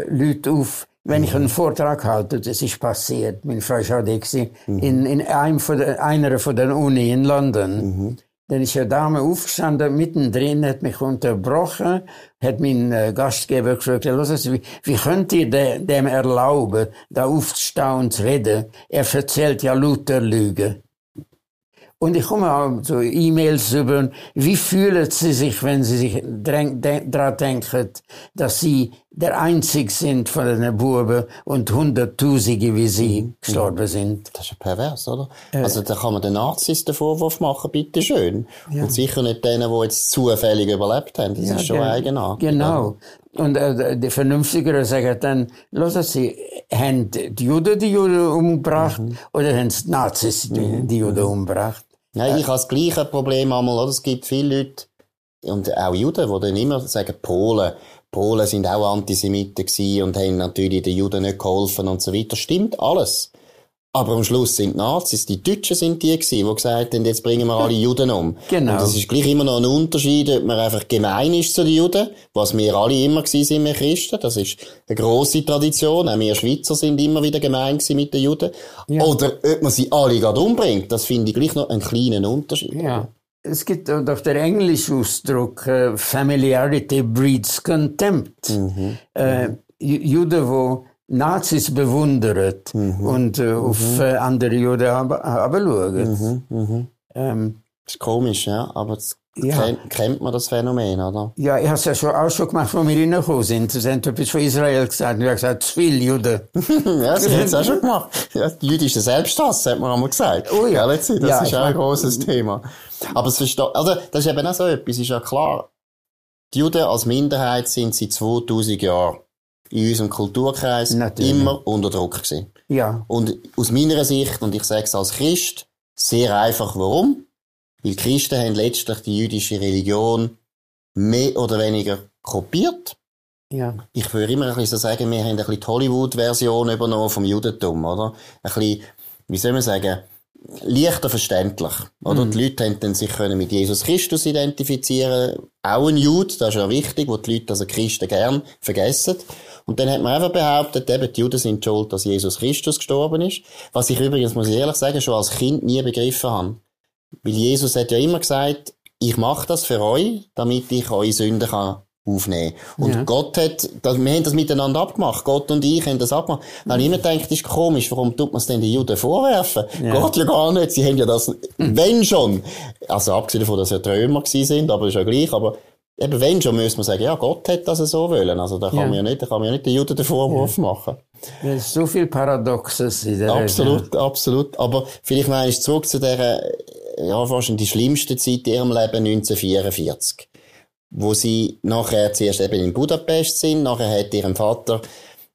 Leute auf, wenn mhm. ich einen Vortrag halte, das ist passiert, mein Freund war mhm. in, in einem von der, einer von den Uni in London. Mhm. Dann ist eine Dame aufgestanden, mittendrin, hat mich unterbrochen, hat meinen Gastgeber gefragt, wie, wie könnt ihr de, dem erlauben, da aufzustehen und zu reden? Er erzählt ja lauter Lügen. Und ich komme auch so E-Mails über, wie fühlen sie sich, wenn sie sich dran denken, dass sie der Einzige sind von den Buben und Hunderttausende wie sie mhm. gestorben sind. Das ist ja pervers, oder? Äh. Also da kann man den Nazis den Vorwurf machen, bitteschön. Ja. Und sicher nicht denen, die jetzt zufällig überlebt haben. Das ja, ist schon ja, eigenartig. Genau. Ja. Und äh, die Vernünftigeren sagen dann, hören Sie, haben die Juden die Juden umgebracht mhm. oder haben die Nazis die, mhm. die Juden umgebracht? Nein, ich habe das gleiche Problem einmal, oder? Es gibt viele Leute, und auch Juden, die dann immer sagen, Polen. Polen sind auch Antisemiten gewesen und haben natürlich den Juden nicht geholfen und so weiter. Stimmt alles. Aber am Schluss sind die Nazis, die Deutschen sind die gewesen, die gesagt haben, jetzt bringen wir alle Juden um. Genau. Und es ist gleich immer noch ein Unterschied, ob man einfach gemein ist zu den Juden, was wir alle immer gewesen sind, wir Christen. Das ist eine grosse Tradition. Auch wir Schweizer sind immer wieder gemein gewesen mit den Juden. Ja. Oder ob man sie alle gerade umbringt. Das finde ich gleich noch einen kleinen Unterschied. Ja. Es gibt auch der englische Ausdruck, äh, Familiarity breeds contempt. Mhm. Äh, Juden, wo Nazis bewundert mhm. und äh, auf äh, andere Juden herabschaut. Mhm. Mhm. Ähm, das ist komisch, ja, aber das ja. Kennt, kennt man das Phänomen, oder? Ja, ich habe es ja schon, auch schon gemacht, als wir reingekommen sind. Sie haben etwas von Israel gesagt. Ich habe gesagt, zu viel Juden. Ja, sie haben es auch schon gemacht. Ja, jüdischer Selbsthass, hat man einmal gesagt. Oh ja. Das ja, ist auch ein grosses Thema. Aber es versteht, also, das ist eben auch so etwas, ist ja klar. Die Juden als Minderheit sind seit zweitausend Jahren in unserem Kulturkreis natürlich immer unter Druck gewesen. Ja. Und aus meiner Sicht, und ich sage es als Christ, sehr einfach warum. Weil Christen haben letztlich die jüdische Religion mehr oder weniger kopiert. Ja. Ich würde immer ein bisschen so sagen, wir haben ein bisschen die Hollywood-Version übernommen vom Judentum, oder? Ein bisschen, wie soll man sagen, leichter verständlich, oder? Mhm. Die Leute haben dann sich können mit Jesus Christus identifizieren, auch ein Jude, das ist ja wichtig, wo die Leute, also Christen, gern vergessen. Und dann hat man einfach behauptet, eben, die Juden sind schuld, dass Jesus Christus gestorben ist. Was ich übrigens, muss ich ehrlich sagen, schon als Kind nie begriffen habe. Weil Jesus hat ja immer gesagt, ich mache das für euch, damit ich eure Sünden kann aufnehmen kann. Und ja. Gott hat, wir haben das miteinander abgemacht, Gott und ich haben das abgemacht. Dann habe ich immer gedacht, das ist komisch, warum tut man es denn den Juden vorwerfen? Ja. Gott ja gar nicht, sie haben ja das, wenn schon, also abgesehen davon, dass sie ja Römer gewesen sind, aber das ist ja gleich, aber eben wenn schon, müsste man sagen, ja, Gott hätte das so wollen. Also da kann, ja. man, ja nicht, da kann man ja nicht den Juden den Vorwurf ja. machen. Es ist so viel Paradoxes in der Absolut, Welt. absolut. Aber vielleicht mal zurück zu dieser, ja, wahrscheinlich die schlimmste Zeit in ihrem Leben, neunzehnhundertvierundvierzig. Wo sie nachher zuerst eben in Budapest sind, nachher hat ihrem Vater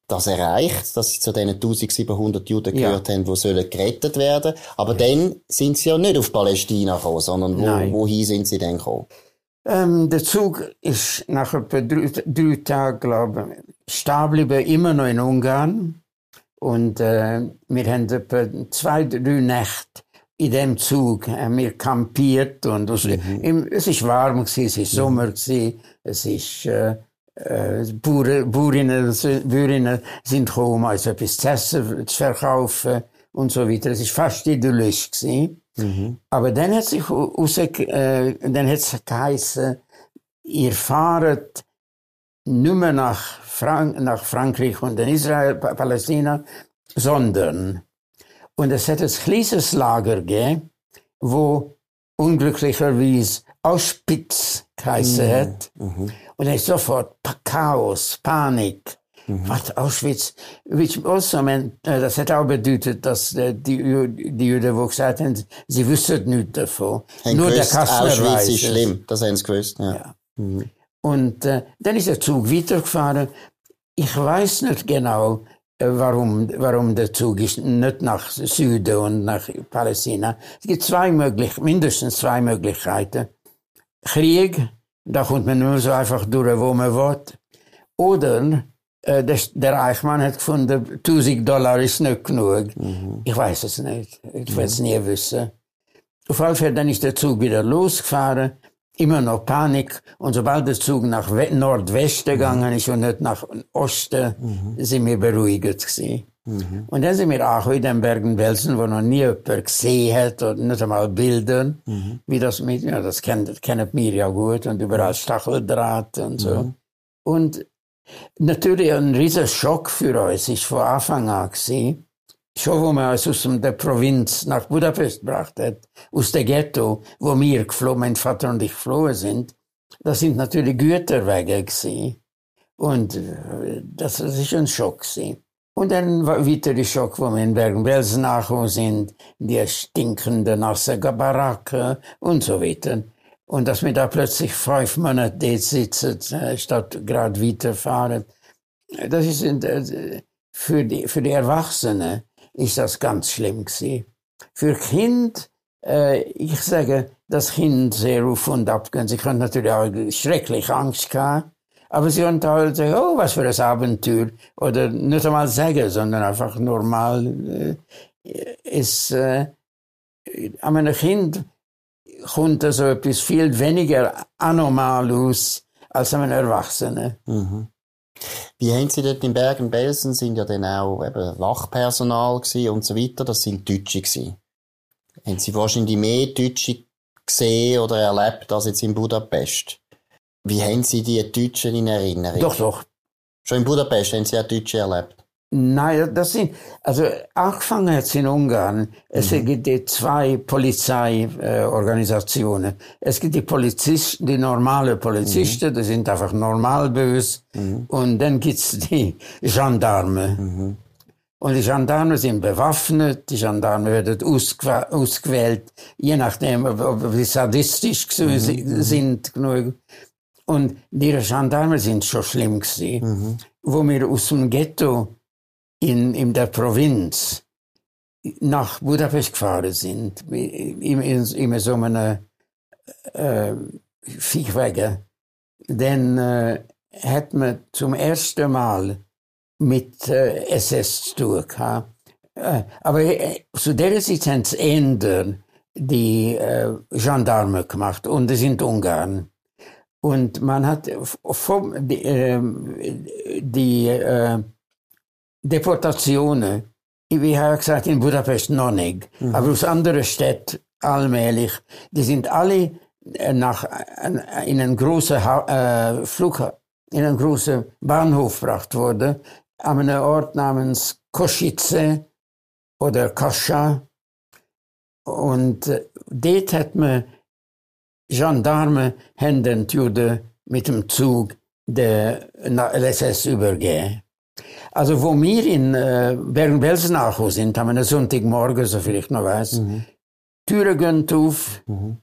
das erreicht, dass sie zu diesen siebzehnhundert Juden gehört ja. haben, die sollen gerettet werden. Aber ja. dann sind sie ja nicht auf Palästina gekommen, sondern wo, wohin sind sie denn gekommen? Ähm, der Zug ist nach etwa drei, drei Tagen, glaube ich, stehen geblieben, immer noch in Ungarn. Und äh, wir haben etwa zwei, drei Nächte in dem Zug haben wir kampiert. Und aus, mhm. im, es war warm, gewesen, es war mhm. Sommer, gewesen, es ist, äh, äh, Bauer, Bäuerinnen, Bäuerinnen sind gekommen, also etwas zu essen, zu verkaufen und so weiter. Es war fast idyllisch gewesen. Mhm. Aber dann hat sich raus, äh, dann hat es geheißen, ihr fahrt nicht mehr nach, Frank- nach Frankreich und in Israel, pa- Palästina, sondern, und es hat ein kleines Lager gegeben, wo unglücklicherweise Auschwitz geheißen mhm. hat. Mhm. Und dann ist sofort Chaos, Panik. Mhm. Was, Auschwitz, which also meant, das hat auch bedeutet, dass die, die Juden, die gesagt haben, sie wüssten nichts davon. Haben nur gewusst, der Kastner Auschwitz weiß ist schlimm, das haben sie gewusst. Ja. Ja. Mhm. Und äh, dann ist der Zug weitergefahren. Ich weiß nicht genau, äh, warum, warum der Zug ist nicht nach Süden und nach Palästina. Es gibt zwei möglich, mindestens zwei Möglichkeiten. Krieg, da kommt man nur so einfach durch, wo man will. Oder der Eichmann hat gefunden, tausend Dollar ist nicht genug. Mhm. Ich weiß es nicht. Ich mhm. will es nie wissen. Auf jeden Fall, dann ist der Zug wieder losgefahren. Immer noch Panik. Und sobald der Zug nach Nordwesten mhm. gegangen ist und nicht nach Osten, mhm. sind wir beruhigt gewesen. Mhm. Und dann sind wir auch in den Bergen-Belsen, wo noch nie jemand gesehen hat und nicht einmal Bilder. Mhm. Wie das mit, ja, das kennt, kennt mir ja gut. Und überall Stacheldraht und so. Mhm. Und natürlich ein riesiger Schock für uns war von Anfang an gewesen, schon wo man uns aus der Provinz nach Budapest gebracht hat, aus dem Ghetto, wo wir geflohen, mein Vater und ich geflohen sind. Das sind natürlich Güterwege gewesen. Und das war ein Schock gewesen. Und dann war wieder der Schock, wo wir in Bergen-Belsen nachgekommen sind, die stinkenden, nassen Baracken und so weiter. Und dass wir da plötzlich fünf Monate dort sitzen, statt gerade weiterfahren, das ist für die, für die Erwachsenen ist das ganz schlimm gewesen. Für Kind, äh, ich sage, das Kind sehr auf und ab gehen. Sie können natürlich auch schrecklich Angst haben, aber sie können halt sagen, oh, was für ein Abenteuer, oder nicht einmal sagen, sondern einfach normal, äh, es, äh, an einem Kind kommt also etwas viel weniger anormal aus als an einem Erwachsenen. Mhm. Wie haben Sie dort in Bergen-Belsen, sind ja dann auch eben Wachpersonal gewesen und so weiter, das sind Deutsche gewesen. Haben Sie wahrscheinlich mehr Deutsche gesehen oder erlebt als jetzt in Budapest? Wie haben Sie die Deutschen in Erinnerung? Doch, doch. Schon in Budapest haben Sie auch Deutsche erlebt? Nein, das sind, also angefangen hat es in Ungarn. Es mhm. gibt zwei Polizeiorganisationen. Es gibt die Polizisten, die normale Polizisten, mhm. die sind einfach normal böse. Mhm. Und dann gibt es die Gendarme. Mhm. Und die Gendarme sind bewaffnet, die Gendarme werden ausge- ausgewählt, je nachdem, ob, ob sie sadistisch mhm. sind genug. Und die Gendarme sind schon schlimm gewesen. Mhm. Wo wir aus dem Ghetto In, in der Provinz nach Budapest gefahren sind, in, in, in so einem äh, Viechwagen, dann äh, hat man zum ersten Mal mit äh, S S zu tun gehabt. Äh, aber äh, zu der Zeit haben sie ändern die äh, Gendarme gemacht, und das sind Ungarn. Und man hat vom, die, äh, die äh, Deportationen, wie habe ich gesagt, in Budapest noch nicht, mhm. aber aus anderen Städten allmählich, die sind alle nach, in einen großen äh, Flughafen, in einen großen Bahnhof gebracht worden, an einem Ort namens Kosice oder Koscha. Und äh, dort hat man Gendarme, Händen, Juden mit dem Zug der S S übergeben. Also, wo wir in äh, Bergen-Belsen angekommen sind, haben wir einen Sonntagmorgen, so viel ich noch weiss, mhm. Türen gehen auf. Mhm.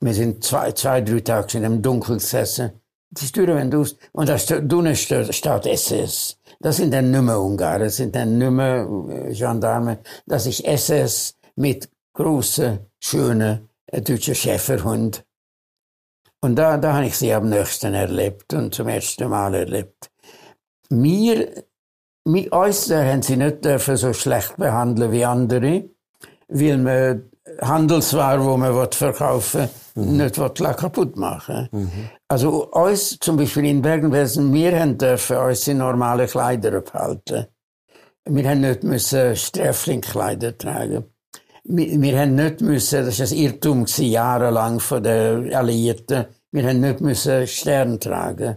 Wir sind zwei, zwei, drei Tage in dem Dunkel gesessen. Die Türen gehen auf und da steht S S. Das sind dann nicht mehr Ungarn, das sind dann nicht mehr äh, Gendarme. Das ist S S mit grossen, schönen äh, deutschen Schäferhund. Und da, da habe ich sie am nächsten erlebt und zum ersten Mal erlebt. Wir, mit uns haben sie nicht so schlecht behandeln wie andere, weil man Handelsware, die man verkaufen will, mhm. nicht kaputt machen will. Mhm. Also uns, zum Beispiel in Bergen-Belsen, wir dürfen unsere normale Kleider behalten. Wir haben nicht müssen Sträflingskleider tragen. Wir, wir haben nicht müssen, das war ein Irrtum gewesen, jahrelang von den Alliierten, wir haben nicht müssen Stern tragen.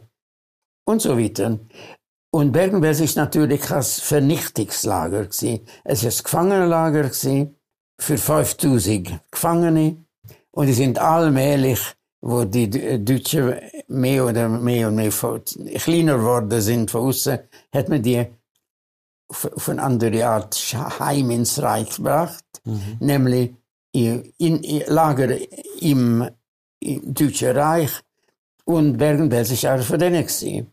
Und so weiter. Und Bergen-Belsen war natürlich ein Vernichtungslager. Es war ein Gefangenenlager für fünftausend Gefangene. Und die sind allmählich, wo die Deutschen mehr oder mehr und mehr kleiner geworden sind von außen, hat man die von anderer Art heim ins Reich gebracht. Mhm. Nämlich in, in Lager im, im Deutschen Reich. Und Bergen-Belsen war auch von denen gewesen.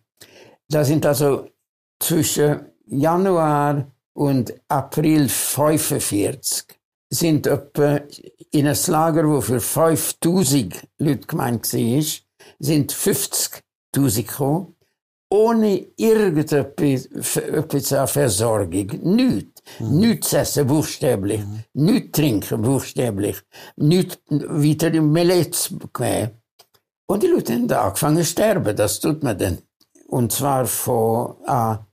Da sind also zwischen Januar und April neunzehnhundertfünfundvierzig sind etwa in ein Lager, wo für fünftausend Leute gemeint war, sind fünfzigtausend gekommen, ohne irgendetwas an Versorgung. Nichts. Mhm. Nichts essen, buchstäblich. Mhm. Nichts trinken, buchstäblich. Nichts weiter im Melez. Und die Leute haben da angefangen zu sterben. Das tut man dann. Und zwar von ah,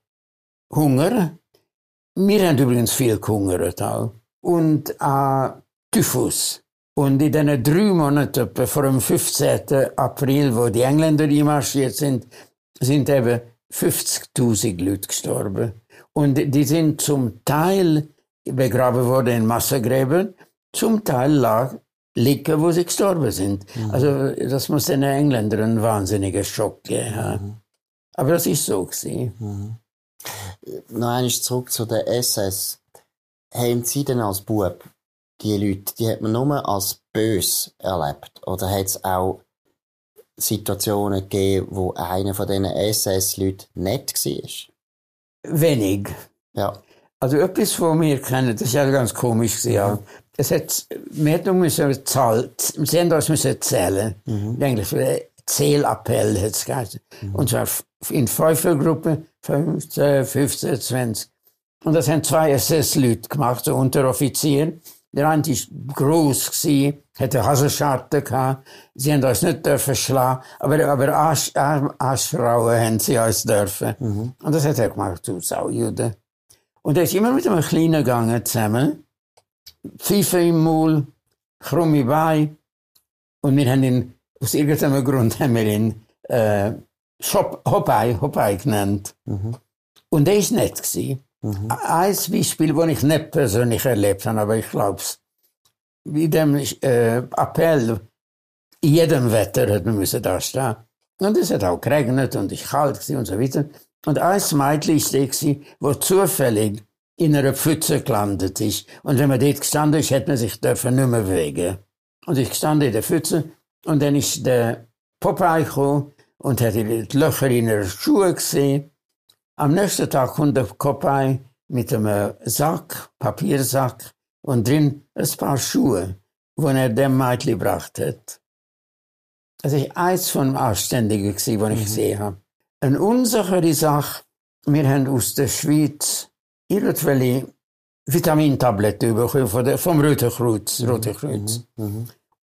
Hunger. Wir haben übrigens viel gehungert auch. Und ah, Typhus. Und in diesen drei Monaten, vor dem fünfzehnten April, wo die Engländer einmarschiert sind, sind eben fünfzigtausend Leute gestorben. Und die sind zum Teil begraben worden in Massengräbern, zum Teil lag liegen, wo sie gestorben sind. Mhm. Also das muss den Engländern einen wahnsinnigen Schock geben. Ja. Mhm. Aber das war so. Mhm. Noch einmal zurück zu der S S. Haben Sie denn als Bub die Leute, die hat man nur als böse erlebt? Oder hat es auch Situationen gegeben, wo einer von diesen S S-Leuten nett war? Wenig. Ja. Also etwas, von mir kennen, das war ja ganz komisch. Ja. Es hat, wir mussten zahlen, sie haben uns zählen. Mhm. Eigentlich, Zählappell hat es geheißen. Mhm. Und zwar in Fünfergruppen, fünfzehn, fünfzehn, zwanzig. Und das haben zwei S S-Leute gemacht, so Unteroffiziere. Der eine war gross gewesen, hatte Haselscharte gehabt. Sie haben uns nicht dürfen schlagen, aber, aber Asch, Aschrauen haben sie uns dürfen. Mhm. Und das hat er gemacht, du Saujuden. Und er ist immer mit einem Kleinen gegangen zusammen. Pfeife im Maul, krumme Beine. Und wir haben ihn, aus irgendeinem Grund, haben wir ihn äh, Hopei, Hopei genannt. Mhm. Und er war nett gewesen. Mhm. Ein Beispiel, das ich nicht persönlich erlebt habe, aber ich glaube es, in dem äh, Appell, in jedem Wetter hat man müssen da stehen. Und es hat auch geregnet und es war kalt und so weiter. Und ein Mädchen war das, das zufällig in einer Pfütze gelandet ist. Und wenn man dort gestanden ist, hätte man sich dürfen nicht mehr bewegen. Und ich stand in der Pfütze und dann ist der Popeye gekommen und hat die Löcher in ihren Schuhen gesehen. Am nächsten Tag kommt der Kopei mit einem Sack, Papiersack, und drin ein paar Schuhe, die er dem Mädchen gebracht hat. Das war eins von den Anständigen, das ich gesehen habe. Eine unsichere Sache, wir haben aus der Schweiz irgendwelche Vitamintabletten bekommen vom Roten Kreuz. Roten Kreuz. Mhm.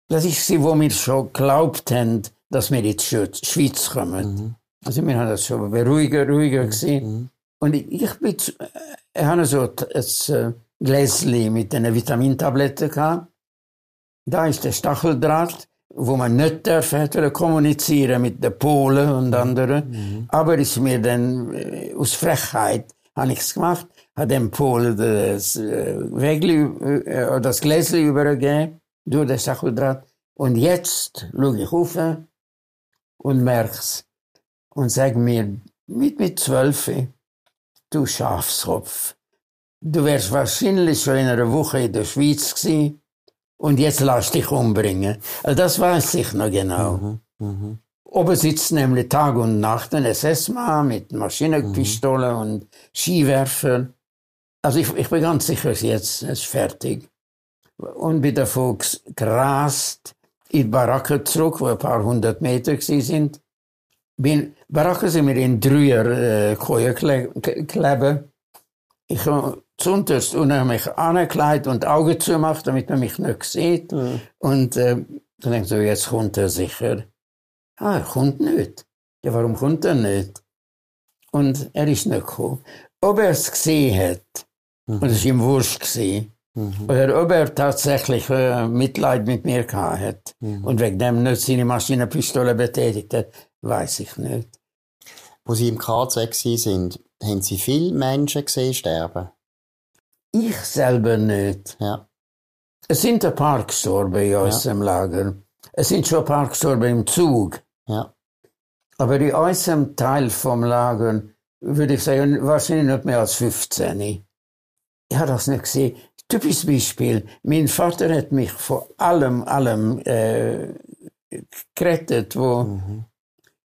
Das ist sie, wo wir schon geglaubt haben, dass wir in die Schweiz kommen. Mhm. Also mir hat das schon ruhiger, ruhiger gesehen. Mhm. Und ich, ich bin, ich hatte so ein Gläschen mit einer Vitamintablette gehabt. Da ist der Stacheldraht, wo man nicht hätte kommunizieren mit den Polen und anderen. Mhm. Aber ist mir dann aus Frechheit habe ich es gemacht, hat dem Polen das Wägli, das Gläschen übergeben durch den Stacheldraht. Und jetzt schaue ich auf und merke es. Und sag mir, mit, mit zwölf, du Schafskopf, du wärst wahrscheinlich schon in einer Woche in der Schweiz gewesen und jetzt lass dich umbringen. Also das weiß ich noch genau. Mhm, mh. Oben sitzt nämlich Tag und Nacht ein S S-Mann mit Maschinenpistole mhm. und Skiwerfer. Also ich, ich bin ganz sicher, jetzt ist fertig. Und bin davon gerast in die Baracke zurück, wo ein paar hundert Meter sind. Bin, Baracken sind wir in Dreier äh, Koje kleben. Ich habe zunterst unheimlich angekleidet und Augen zugemacht, damit man mich nicht sieht. Mhm. Und äh, ich denke so, jetzt kommt er sicher. Ah, er kommt nicht. Ja, warum kommt er nicht? Und er ist nicht gekommen. Ob er es gesehen hat, mhm. und es war ihm wurscht gewesen, mhm. oder ob er tatsächlich äh, Mitleid mit mir gehabt hat mhm. und wegen dem nicht seine Maschinenpistole betätigt hat, weiß ich nicht. Wo Sie im K Z sind, haben Sie viele Menschen gesehen sterben? Ich selber nicht. Ja. Es sind ein paar gestorben in unserem ja. Lager. Es sind schon ein paar gestorben im Zug. Ja. Aber in unserem Teil vom Lager würde ich sagen, wahrscheinlich nicht mehr als fünfzehn. Ich habe das nicht gesehen. Typisches Beispiel. Mein Vater hat mich vor allem, allem äh, gerettet, wo mhm.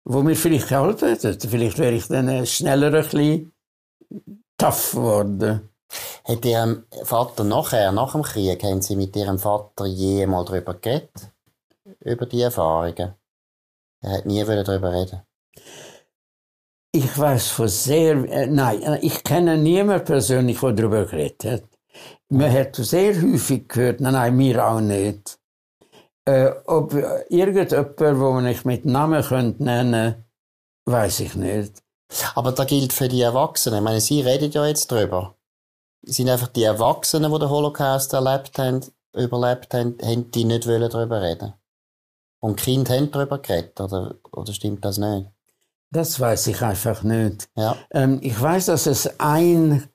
wo mir vielleicht geholfen hätte. Vielleicht wäre ich dann schneller ein bisschen tough geworden. Hat Ihrem Vater nachher, nach dem Krieg, haben Sie mit Ihrem Vater jemals darüber geredet? Über die Erfahrungen? Er hat nie darüber reden. Ich weiß von sehr... Äh, nein, ich kenne niemanden persönlich, der darüber geredet hat. Man hat sehr häufig gehört, nein, nein, mir auch nicht. Äh, ob irgendjemand, wo man nicht mit Namen könnte nennen, weiß ich nicht. Aber das gilt für die Erwachsenen. Ich meine, Sie reden ja jetzt drüber. Es sind einfach die Erwachsenen, die den Holocaust erlebt haben, überlebt haben, haben die nicht wollen darüber reden. Und Kinder haben darüber geredet, oder, oder stimmt das nicht? Das weiß ich einfach nicht. Ja. Ähm, ich weiß, dass es ein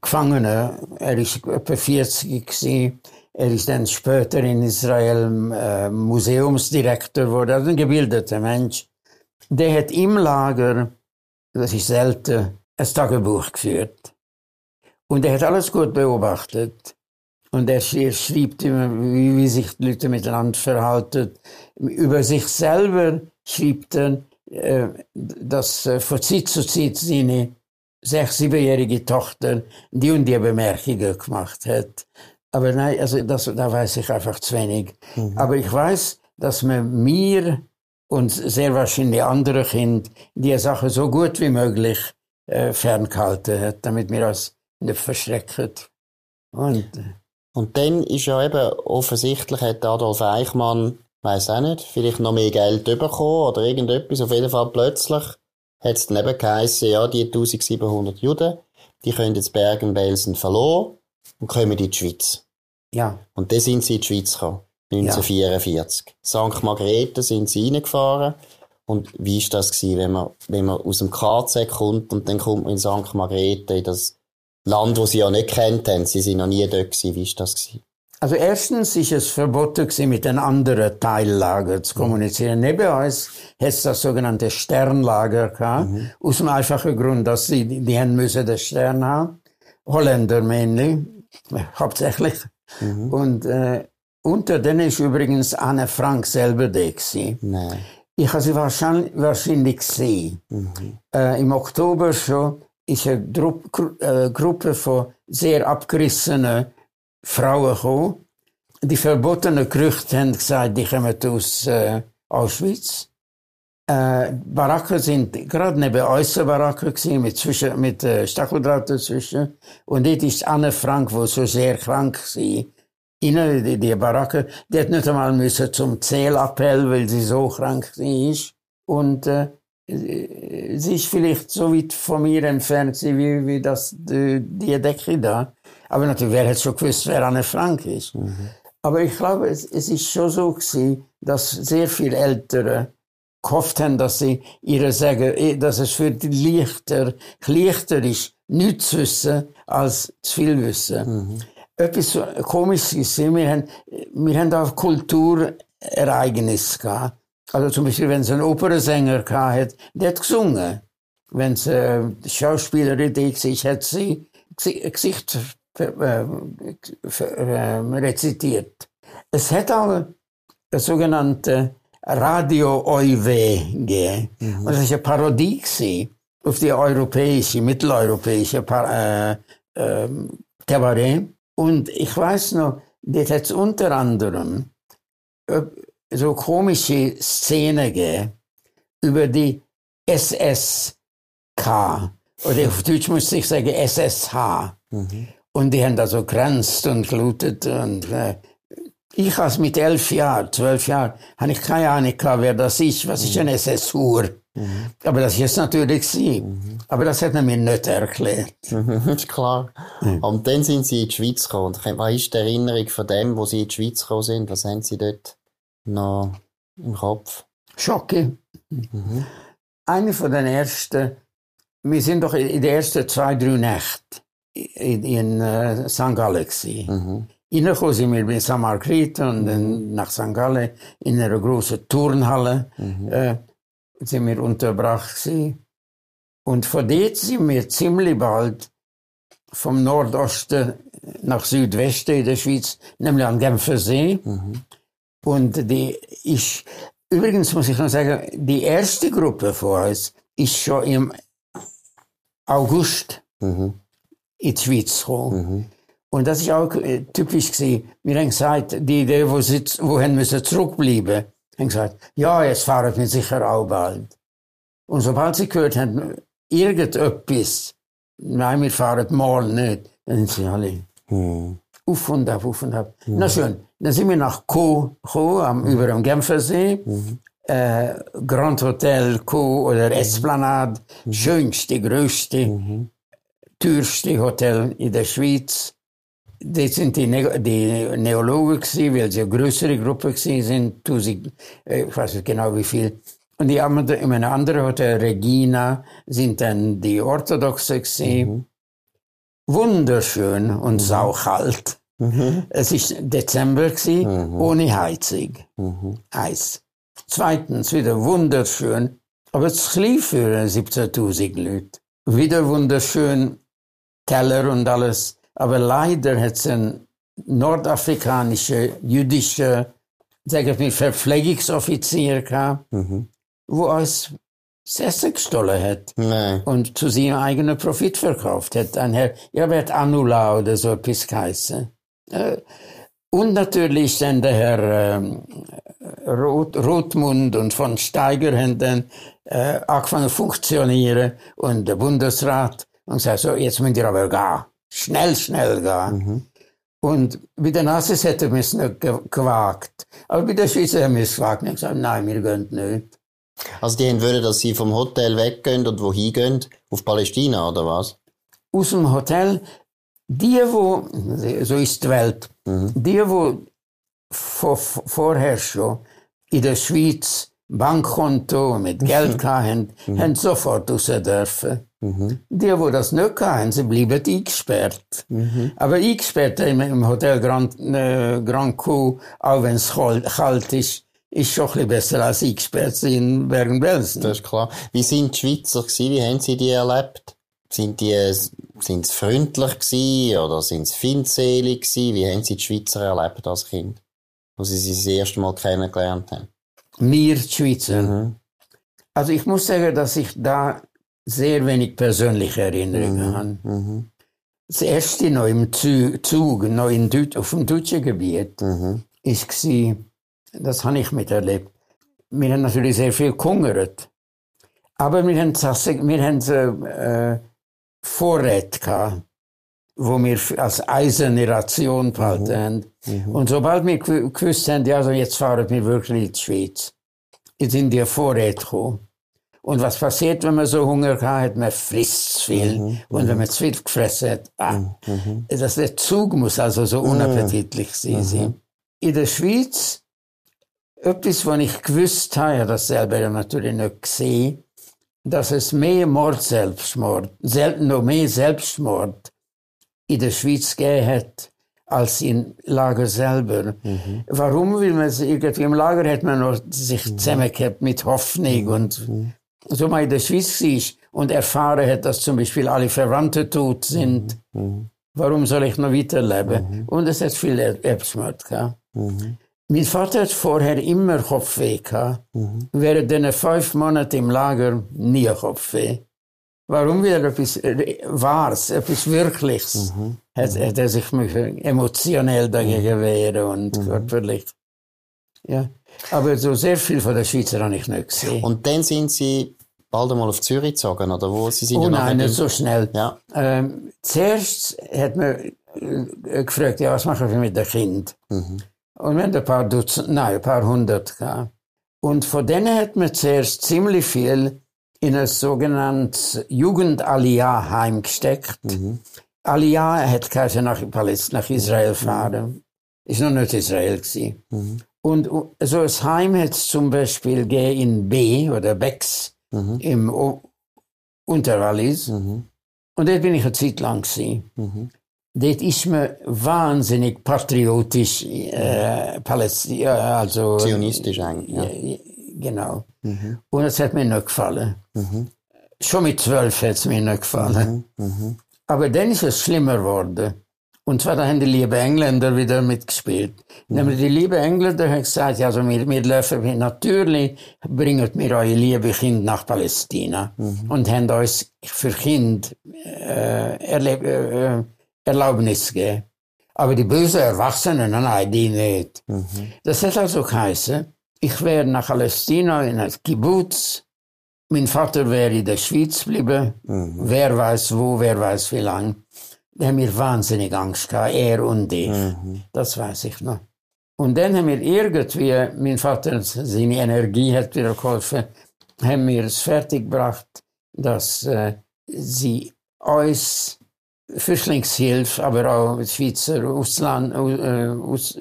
Gefangener, er war etwa vierzig gewesen, er ist dann später in Israel äh, Museumsdirektor geworden, also ein gebildeter Mensch. Der hat im Lager, das ist selten, ein Tagebuch geführt. Und er hat alles gut beobachtet. Und er schreibt immer, wie, wie sich die Leute miteinander verhalten. Über sich selber schreibt er, äh, dass äh, von Zeit zu Zeit seine sechs-, siebenjährige Tochter die und die Bemerkungen gemacht hat. Aber nein, also das, da weiß ich einfach zu wenig. Mhm. Aber ich weiß, dass man mir und sehr wahrscheinlich anderen Kindern die Sache so gut wie möglich äh, ferngehalten hat, damit wir uns nicht verschreckt. Und, und dann ist ja eben offensichtlich, hat Adolf Eichmann, weiss auch nicht, vielleicht noch mehr Geld bekommen oder irgendetwas. Auf jeden Fall plötzlich hat es dann eben geheißen, ja, die siebzehnhundert Juden, die können jetzt Bergen-Belsen verloren und kommen in die Schweiz. Ja. Und dann sind sie in die Schweiz gekommen, neunzehnhundertvierundvierzig. Ja. Sankt Margrethen sind sie reingefahren. Und wie war das gewesen, wenn man, wenn man aus dem K Z kommt und dann kommt man in Sankt Margrethen, in das Land, das sie ja nicht kennt haben? Sie sind noch nie dort gewesen. Wie war das gewesen? Also erstens ist es verboten gewesen, mit einem anderen Teillager zu kommunizieren. Mhm. Neben uns hat es das sogenannte Sternlager gehabt. Mhm. Aus dem einfachen Grund, dass sie, die haben müssen den Stern haben. Holländer, mainly, hauptsächlich. Mhm. Und, äh, unter denen ist übrigens Anne Frank selber da gewesen. Nein. Ich habe sie wahrscheinlich, wahrscheinlich gesehen. Mhm. Äh, im Oktober schon ist eine Gru- Gru- äh, Gruppe von sehr abgerissenen Frauen gekommen. Die verbotenen Gerüchte haben gesagt, die kommen aus äh, Auschwitz. Äh, Baracken sind gerade neben äußeren Baracken gewesen, mit, zwischen, mit äh, Stacheldraht dazwischen. Und dort ist Anne Frank, die so sehr krank war, innen die, die Baracke, die hat nicht einmal müssen zum Zählappell, weil sie so krank ist. Und äh, sie ist vielleicht so weit von mir entfernt wie, wie das, die, die Decke da. Aber natürlich, wer hätte schon gewusst, wer Anne Frank ist. Mhm. Aber ich glaube, es, es ist schon so gewesen, dass sehr viele Ältere gehofft haben, dass sie ihre sagen, dass es für die leichter, leichter ist, nichts zu wissen, als zu viel wissen. Mhm. Etwas Komisches war, wir haben, wir haben auch Kulturereignisse gehabt. Also zum Beispiel, wenn es einen Opernsänger gehabt hat, der hat gesungen. Wenn es eine Schauspielerin war, hat sie Gesicht rezitiert. Es hat auch das sogenannte Radio-Euwe gegeben. Mhm. Und das war eine Parodie auf die europäische, mitteleuropäische Par- äh, äh, Kabarett. Und ich weiss noch, dort hat es unter anderem so komische Szenen gegeben über die S S K. Oder auf Deutsch muss ich sagen S S H. Mhm. Und die haben da so grenzt und glutet. Und, äh, ich als mit elf Jahren, zwölf Jahren, habe ich keine Ahnung gehabt, wer das ist. Was mhm. ist ein S S Hur? Mhm. Aber das ist natürlich sie. Mhm. Aber das hat man mir nicht erklärt. Das ist klar. Mhm. Und dann sind sie in die Schweiz gekommen. Und was ist die Erinnerung von dem, wo sie in die Schweiz gekommen sind? Was haben sie dort noch im Kopf? Schocke. Mhm. Eine von den ersten, wir sind doch in den ersten zwei, drei Nächten in, in uh, Sankt Gallen gewesen. Reingekommen sind wir bei Sankt Margrethen und mhm. dann nach Sankt Gallen in einer grossen Turnhalle. Mhm. Äh, sind wir untergebracht gewesen. Und von dort sind wir ziemlich bald vom Nordosten nach Südwesten in der Schweiz, nämlich an Genfersee. Mhm. Und die ist, übrigens muss ich noch sagen, die erste Gruppe von uns ist schon im August mhm. in die Schweiz gekommen. Mhm. Und das war auch typisch gewesen. Wir haben gesagt, die Idee, die sie zurückbleiben mussten, haben gesagt, ja, jetzt fahren wir sicher auch bald. Und sobald sie gehört haben, irgendetwas, nein, wir fahren morgen nicht, dann sind sie alle hm. auf und ab, auf und ab. Hm. Na schön, dann sind wir nach Co gekommen, hm. über dem Genfersee, hm. äh, Grand Hotel Co oder Esplanade, hm. schönste, größte, hm. teuerste Hotel in der Schweiz. Das waren die, ne- die Neologen, gewesen, weil sie eine größere Gruppe waren, tausend, ich weiß nicht genau wie viel. Und die haben in einem anderen Hotel, Regina, sind dann die Orthodoxen gewesen. Mhm. Wunderschön und mhm. saukalt. Mhm. Es war Dezember, gewesen, mhm. ohne Heizung. Mhm. Eis. Zweitens, wieder wunderschön, aber zu klein für siebzehntausend Leute. Wieder wunderschön, Teller und alles. Aber leider hat es einen nordafrikanischen, jüdischen, sagen wir, Verpflegungsoffizier gehabt, mhm. wo uns das Essen gestohlen hat Nein. und zu seinem eigenen Profit verkauft hat. Ein Herr, ja, er hat Anula oder so etwas geheißen. Und natürlich ist dann der Herr ähm, Roth, Rothmund und von Steiger haben dann äh, angefangen zu funktionieren und der Bundesrat und gesagt, so, jetzt müsst ihr aber gehen. Schnell, schnell da. Mhm. Und mit der Nazis hätte man es nicht gewagt. Aber mit der Schweizer haben wir es gewagt und gesagt, nein, wir gehen nicht. Also die haben wollen, dass sie vom Hotel weggehen und wohin gehen? Auf Palästina oder was? Aus dem Hotel, die, wo, so ist die Welt, mhm. die, wo vor, vorher schon in der Schweiz Bankkonto mit Geld hatten, mhm. haben sofort raus dürfen. Mhm. Die, die das nicht hatten, sie bleiben eingesperrt. Mhm. Aber eingesperrt im Hotel Grand, äh, Grand Cru, auch wenn es kalt ist, ist schon ein bisschen besser als eingesperrt in Bergen-Belsen. Das ist klar. Wie sind die Schweizer gewesen? Wie haben sie die erlebt? Sind die, sind sie freundlich gewesen oder sind sie feindselig gewesen? Wie haben sie die Schweizer erlebt als Kind, wo sie sie das erste Mal kennengelernt haben? Wir, die Schweizer. Mhm. Also ich muss sagen, dass ich da sehr wenig persönliche Erinnerungen mhm. habe. Mhm. Das erste noch im Zug, noch in Deut- auf dem deutschen Gebiet, mhm. ist gsi. Das habe ich miterlebt. Wir haben natürlich sehr viel gehungert. Aber wir haben, wir haben so, äh, Vorräte gehabt, wo wir als eiserne Ration behalten mhm. haben. Mhm. Und sobald wir gewusst haben, ja, also jetzt fahren wir wirklich in die Schweiz, sind die Vorräte gekommen. Und was passiert, wenn man so Hunger hat? Man frisst zu viel. Mhm. Und wenn man zu viel gefressen hat, ah, mhm. das, der Zug muss also so unappetitlich mhm. sein. In der Schweiz, etwas, was ich gewusst habe, das selber natürlich nicht gesehen, dass es mehr Mord, Selbstmord, selten noch mehr Selbstmord in der Schweiz gegeben hat, als im Lager selber. Mhm. Warum? Weil man irgendwie im Lager hat man noch sich mhm. zusammengehabt mit Hoffnung mhm. und so mal in der Schweiz ist und erfahren hat, dass zum Beispiel alle Verwandte tot sind. Mhm. Warum soll ich noch weiterleben? Mhm. Und es hat viel Selbstmord gehabt. Mhm. Mein Vater hat vorher immer Kopfweh gehabt, mhm. während den fünf Monaten im Lager nie Kopfweh. Warum? Weil er etwas Wahres, etwas Wirkliches, mhm. hat, hat er sich emotionell dagegen wehren und mhm. körperlich. Ja. Aber so sehr viel von der Schweizer habe ich nicht gesehen. Und dann sind Sie bald einmal auf Zürich gezogen, oder wo? Sie sind oh ja nein, nicht so schnell. Ja. Ähm, zuerst hat man gefragt, ja, was machen wir mit dem Kind? Mhm. Und wir hatten ein paar Dutzend, nein, ein paar Hundert gehabt. Und von denen hat man zuerst ziemlich viel in ein sogenanntes Jugend-Aliyah-Heim gesteckt. Mhm. Aliyah hat geheißen, nach Palästina, nach Israel fahren. Mhm. Ist noch nicht Israel gewesen. Mhm. Und so ein Heim hat es zum Beispiel in B oder Becks mhm. im o- Unterwallis. Mhm. Und dort bin ich eine Zeit lang gewesen. Mhm. Dort ist man wahnsinnig patriotisch, äh, Palästin, also zionistisch eigentlich. Ja. Ja, genau. Mhm. Und es hat mir nicht gefallen. Mhm. Schon mit zwölf hat es mir nicht gefallen. Mhm. Mhm. Aber dann ist es schlimmer geworden. Und zwar da haben die lieben Engländer wieder mitgespielt. Mhm. Nämlich die lieben Engländer haben gesagt, ja, also wir, wir laufen natürlich, bringt mir eure lieben Kinder nach Palästina. Mhm. Und haben uns für Kinder äh, erlebt. Äh, Erlaubnis geben. Aber die bösen Erwachsenen, nein, die nicht. Mhm. Das hat also geheißen, ich wäre nach Palästina in ein Kibbutz, mein Vater wäre in der Schweiz geblieben, mhm. wer weiß wo, wer weiß wie lang. Da haben wir wahnsinnig Angst gehabt, er und ich. Mhm. Das weiß ich noch. Und dann haben wir irgendwie, mein Vater, seine Energie hat wieder geholfen, haben wir es fertiggebracht, dass äh, sie uns Flüchtlingshilfe, aber auch Schweizer Ausland, äh, aus,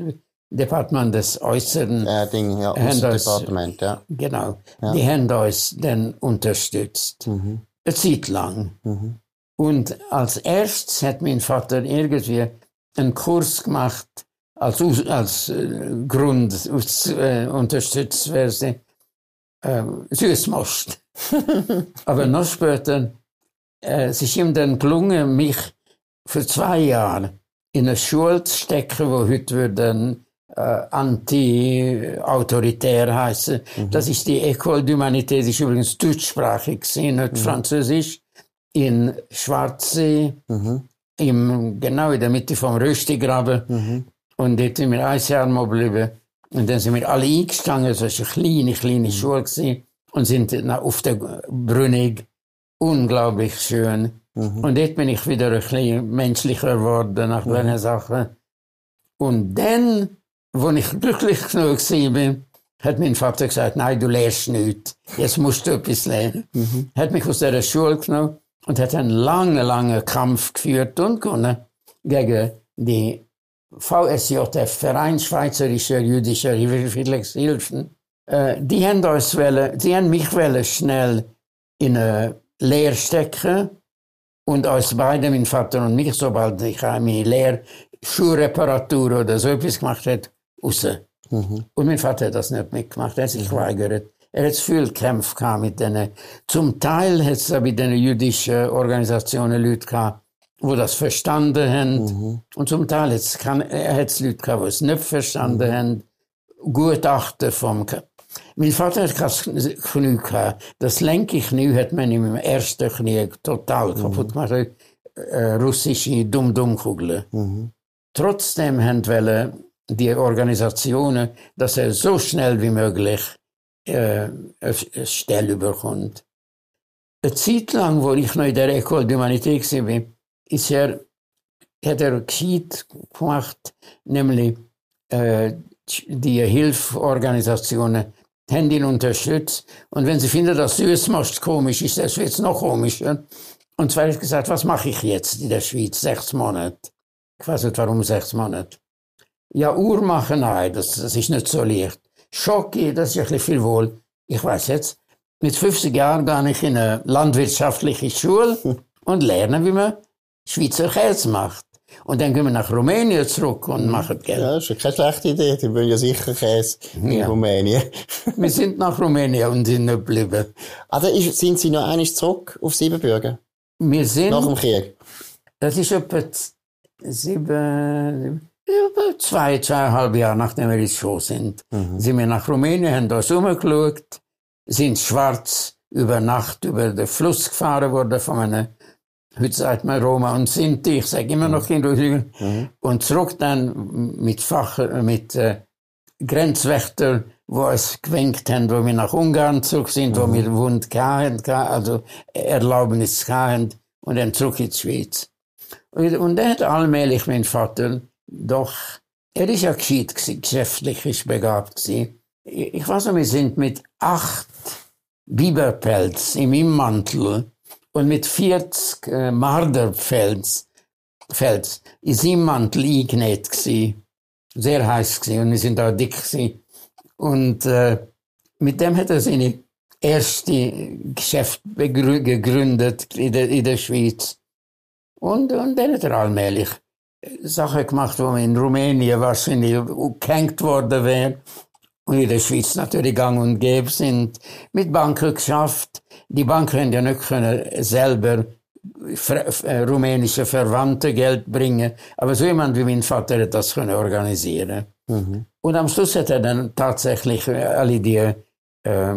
Departement des Äußeren. Äh, Ding, ja, Außendepartement, ja. Genau. Ja. Die haben uns dann unterstützt. Mhm. Eine Zeit lang. Mhm. Und als erstes hat mein Vater irgendwie einen Kurs gemacht, als, als äh, Grund, als, äh, unterstützt werden, äh, Süßmost. Aber noch später, es ist ihm dann gelungen, mich für zwei Jahre in eine Schule zu stecken, wo heute würden äh, anti-autoritär heißen. Mhm. Das ist die Ecole d'Humanité, die ist übrigens deutschsprachig, nicht mhm. französisch, in Schwarzsee, mhm. im, genau in der Mitte vom Röstigraben. Mhm. Und dort sind wir ein Jahr mal geblieben. Und dann sind wir alle eingestanden, es war eine kleine, kleine mhm. Schule gewesen, und sind auf der Brünig. Unglaublich schön. Mhm. Und jetzt bin ich wieder ein bisschen menschlicher geworden nach mhm. diesen Sachen. Und dann, als ich glücklich genug war, hat mein Vater gesagt, nein, du lernst nichts, jetzt musst du etwas lernen. Mhm. Hat mich aus der Schule genommen und hat einen langen, langen Kampf geführt und gewonnen gegen die V S J F, Verein Schweizerischer Jüdischer Hilfshilfen. Äh, die haben uns wollen, die haben mich wollen schnell in eine Lehre stecken und uns beide, mein Vater und mich, sobald ich eine Lehre, Schuhreparatur oder so etwas gemacht hat, raus. Mhm. Und mein Vater hat das nicht mitgemacht, er hat sich geweigert. Er hat viel Kämpfe gehabt mit denen. Zum Teil hat es bei den jüdischen Organisationen Leute gehabt, die das verstanden haben. Mhm. Und zum Teil hat es Leute gehabt, die es nicht verstanden mhm. haben. Gutachten vom K- Mein Vater hat kein Knie gehabt. Das linke Knie hat man im ersten Knie total mhm. kaputt gemacht. Äh, russische Dumm-Dumm-Kugeln. Mhm. Trotzdem haben wir die Organisationen, dass er so schnell wie möglich äh, eine Stelle bekommt. Eine Zeit lang, als ich noch in der Ecole d'Humanité war, hat er gescheit gemacht, nämlich äh, die Hilfsorganisationen haben ihn unterstützt. Und wenn sie finden, dass süß macht, komisch ist, das wird noch komischer. Und zwar habe ich gesagt, was mache ich jetzt in der Schweiz? Sechs Monate. Ich weiß nicht, warum sechs Monate. Ja, Uhr machen, nein, das, das ist nicht so leicht. Schocke, das ist ein bisschen viel wohl. Ich weiß jetzt, mit fünfzig Jahren gehe ich in eine landwirtschaftliche Schule und lerne, wie man Schweizer Käse macht. Und dann gehen wir nach Rumänien zurück und machen Geld. Ja, das ist keine schlechte Idee, die wollen ja sicher Käse in ja. Rumänien. Wir sind nach Rumänien und sind nicht geblieben. Also sind Sie noch einmal zurück auf Siebenbürgen? Wir sind... Nach dem Krieg? Das ist etwa sieben... Über zwei, zweieinhalb Jahre, nachdem wir in Show sind, mhm. sind wir nach Rumänien, haben uns umgeschaut, sind schwarz über Nacht über den Fluss gefahren worden von einer, heute sagt man Roma und Sinti, ich sage immer noch Kinder, mhm. und zurück dann mit Fach, mit äh, Grenzwächtern, die uns gewinkt haben, wo wir nach Ungarn zurück sind, mhm. wo wir Wund gehabt haben, also Erlaubnis gehabt haben, und dann zurück in die Schweiz. Und, und dann hat allmählich mein Vater, doch, er war ja gescheit, geschäftlich begabt. Ich weiß noch, wir sind mit acht Biberpelz im Immantel und mit vierzig äh, Marderpelz Fels, ist im Mantel eingenäht gewesen. Sehr heiß gewesen und wir sind auch dick gewesen. Und äh, mit dem hat er seine erste Geschäft begrü- gegründet in der, in der Schweiz. Und, und dann hat er allmählich Sachen gemacht, die man in Rumänien wahrscheinlich gehängt worden wäre und in der Schweiz natürlich gang und gäbe sind, mit Banken geschafft. Die Banken haben ja nicht können selber rumänische Verwandte Geld bringen, aber so jemand wie mein Vater hat das können organisieren. Mhm. Und am Schluss hat er dann tatsächlich alle die äh,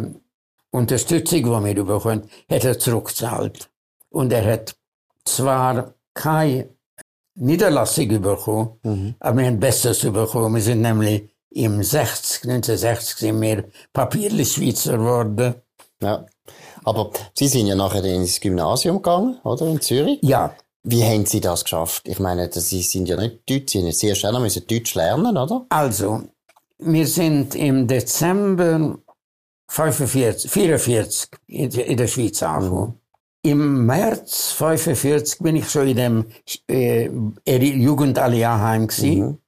Unterstützung, die wir bekommen, hat er zurückgezahlt. Und er hat zwar keine Niederlassung bekommen, mhm. aber wir haben Besseres bekommen. Wir sind nämlich im sechzig, neunzehnhundertsechzig sind wir papierlich Schweizer geworden. Ja, aber Sie sind ja nachher ins Gymnasium gegangen, oder, in Zürich? Ja. Wie haben Sie das geschafft? Ich meine, Sie sind ja nicht Deutsch, Sie müssen zuerst auch müssen Deutsch lernen, oder? Also, wir sind im Dezember neunzehnhundertvierundvierzig in der Schweiz angekommen. Mhm. Im März neunzehnhundertfünfundvierzig bin ich schon in dem äh, Jugendalliaheim gsi mhm.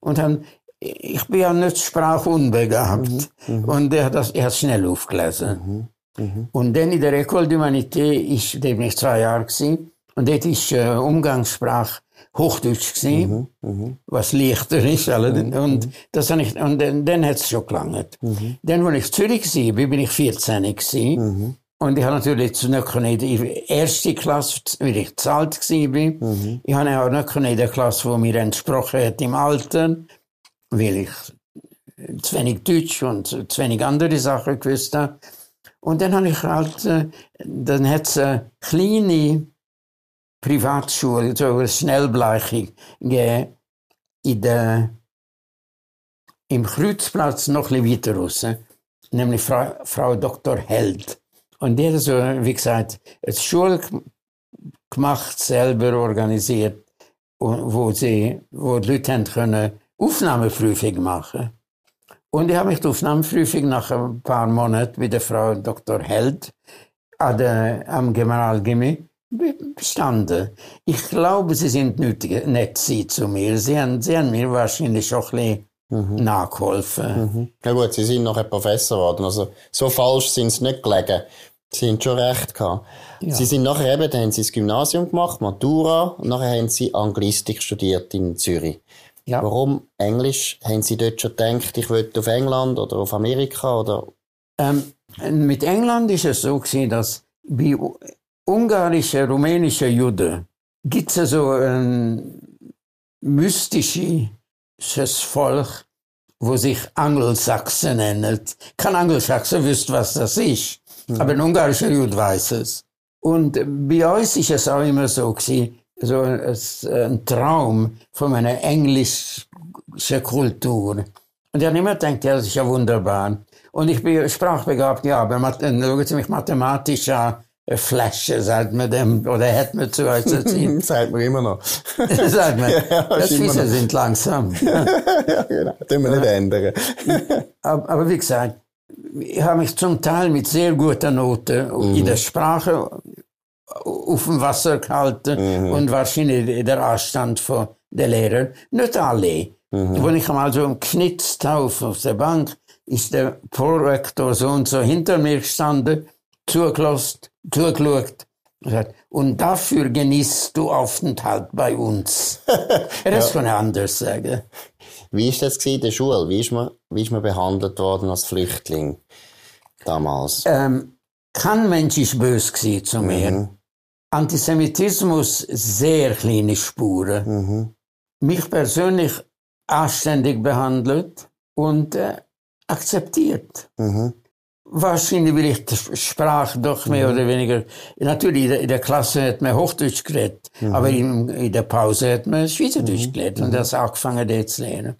und dann, ich bin ja nicht sprachunbegabt mhm. und er hat es schnell aufgelesen. Mhm. Mhm. Und dann in der Ecole d'Humanité ich, da bin ich zwei Jahre gsi und dort ist äh, Umgangssprache Hochdeutsch gsi, mhm. mhm. was leichter ist. Mhm. Und, das hab ich, und dann, dann hat es schon gelangt. Mhm. Dann, als ich in Zürich war, bin ich vierzehn gsi. Mhm. Und ich habe natürlich nicht in der ersten Klasse, weil ich zu alt war. Mhm. Ich habe auch nicht in der Klasse, die mir entsprochen hat im Alter, weil ich zu wenig Deutsch und zu wenig andere Sachen gewusst habe. Und dann habe ich halt, dann hat es eine kleine Privatschule, so eine Schnellbleiche, gegeben, in der, im Kreuzplatz noch ein bisschen weiter raus, nämlich Frau, Frau Doktor Held. Und die hat so, wie gesagt, eine Schule gemacht, selber organisiert, wo sie, wo die Leute haben können Aufnahmeprüfung machen. Und ich habe mich die Aufnahmeprüfung nach ein paar Monaten mit der Frau Doktor Held an der, am Generalgymnasium bestanden. Ich glaube, sie sind nötig, nett sie zu mir. Sie haben, sie haben mir wahrscheinlich auch ein bisschen mhm. nachgeholfen. Mhm. Na gut, sie sind noch ein Professor geworden. Also, so falsch sind sie nicht gelegen. Sie haben schon recht gehabt. Ja. Sie sind nachher eben, dann haben sie das Gymnasium gemacht, Matura, und nachher haben sie Anglistik studiert in Zürich. Ja. Warum Englisch? Haben Sie dort schon gedacht, ich will auf England oder auf Amerika? Oder? Ähm, mit England war es so gewesen, dass bei ungarischen, rumänischen Juden gibt es so ein mystisches Volk, wo sich Angelsachsen nennt. Kein Angelsachsen wüsste, was das ist, mhm. aber ein ungarischer Jude weiß es. Und bei uns war es auch immer so gewesen, so ein Traum von einer englischen Kultur. Und ich habe immer gedacht, ja, das ist ja wunderbar. Und ich bin sprachbegabt, ja, aber dann schauen Sie mich mathematisch an, Flasche, sagt man dem, oder hat man zu euch zu ziehen. Sagt man immer noch. Sagt man, ja, das Füße sind langsam. Ja, genau, das können wir nicht ändern. aber, aber wie gesagt, ich habe mich zum Teil mit sehr guter Note mhm. in der Sprache auf dem Wasser gehalten mhm. und wahrscheinlich der Anstand von der Lehrer. Nicht alle. Mhm. Wenn ich einmal so einen Knitz auf der Bank, ist der Prorektor so und so hinter mir gestanden, zugelost, zugeschaut und gesagt, und dafür genießt du Aufenthalt bei uns. Das kann ich anders sagen. Wie war das in der Schule? Wie ist man, wie ist man behandelt worden als Flüchtling damals? Ähm, Kein Mensch ist böse gewesen zu mir. Mhm. Antisemitismus, sehr kleine Spuren. Mhm. Mich persönlich anständig behandelt und äh, akzeptiert. Mhm. Wahrscheinlich, weil ich die Sprache doch mehr mhm. oder weniger... Natürlich, in der, in der Klasse hat man Hochdeutsch geredet, mhm. aber in, in der Pause hat man Schweizerdeutsch mhm. geredet und mhm. das angefangen, dort zu lernen.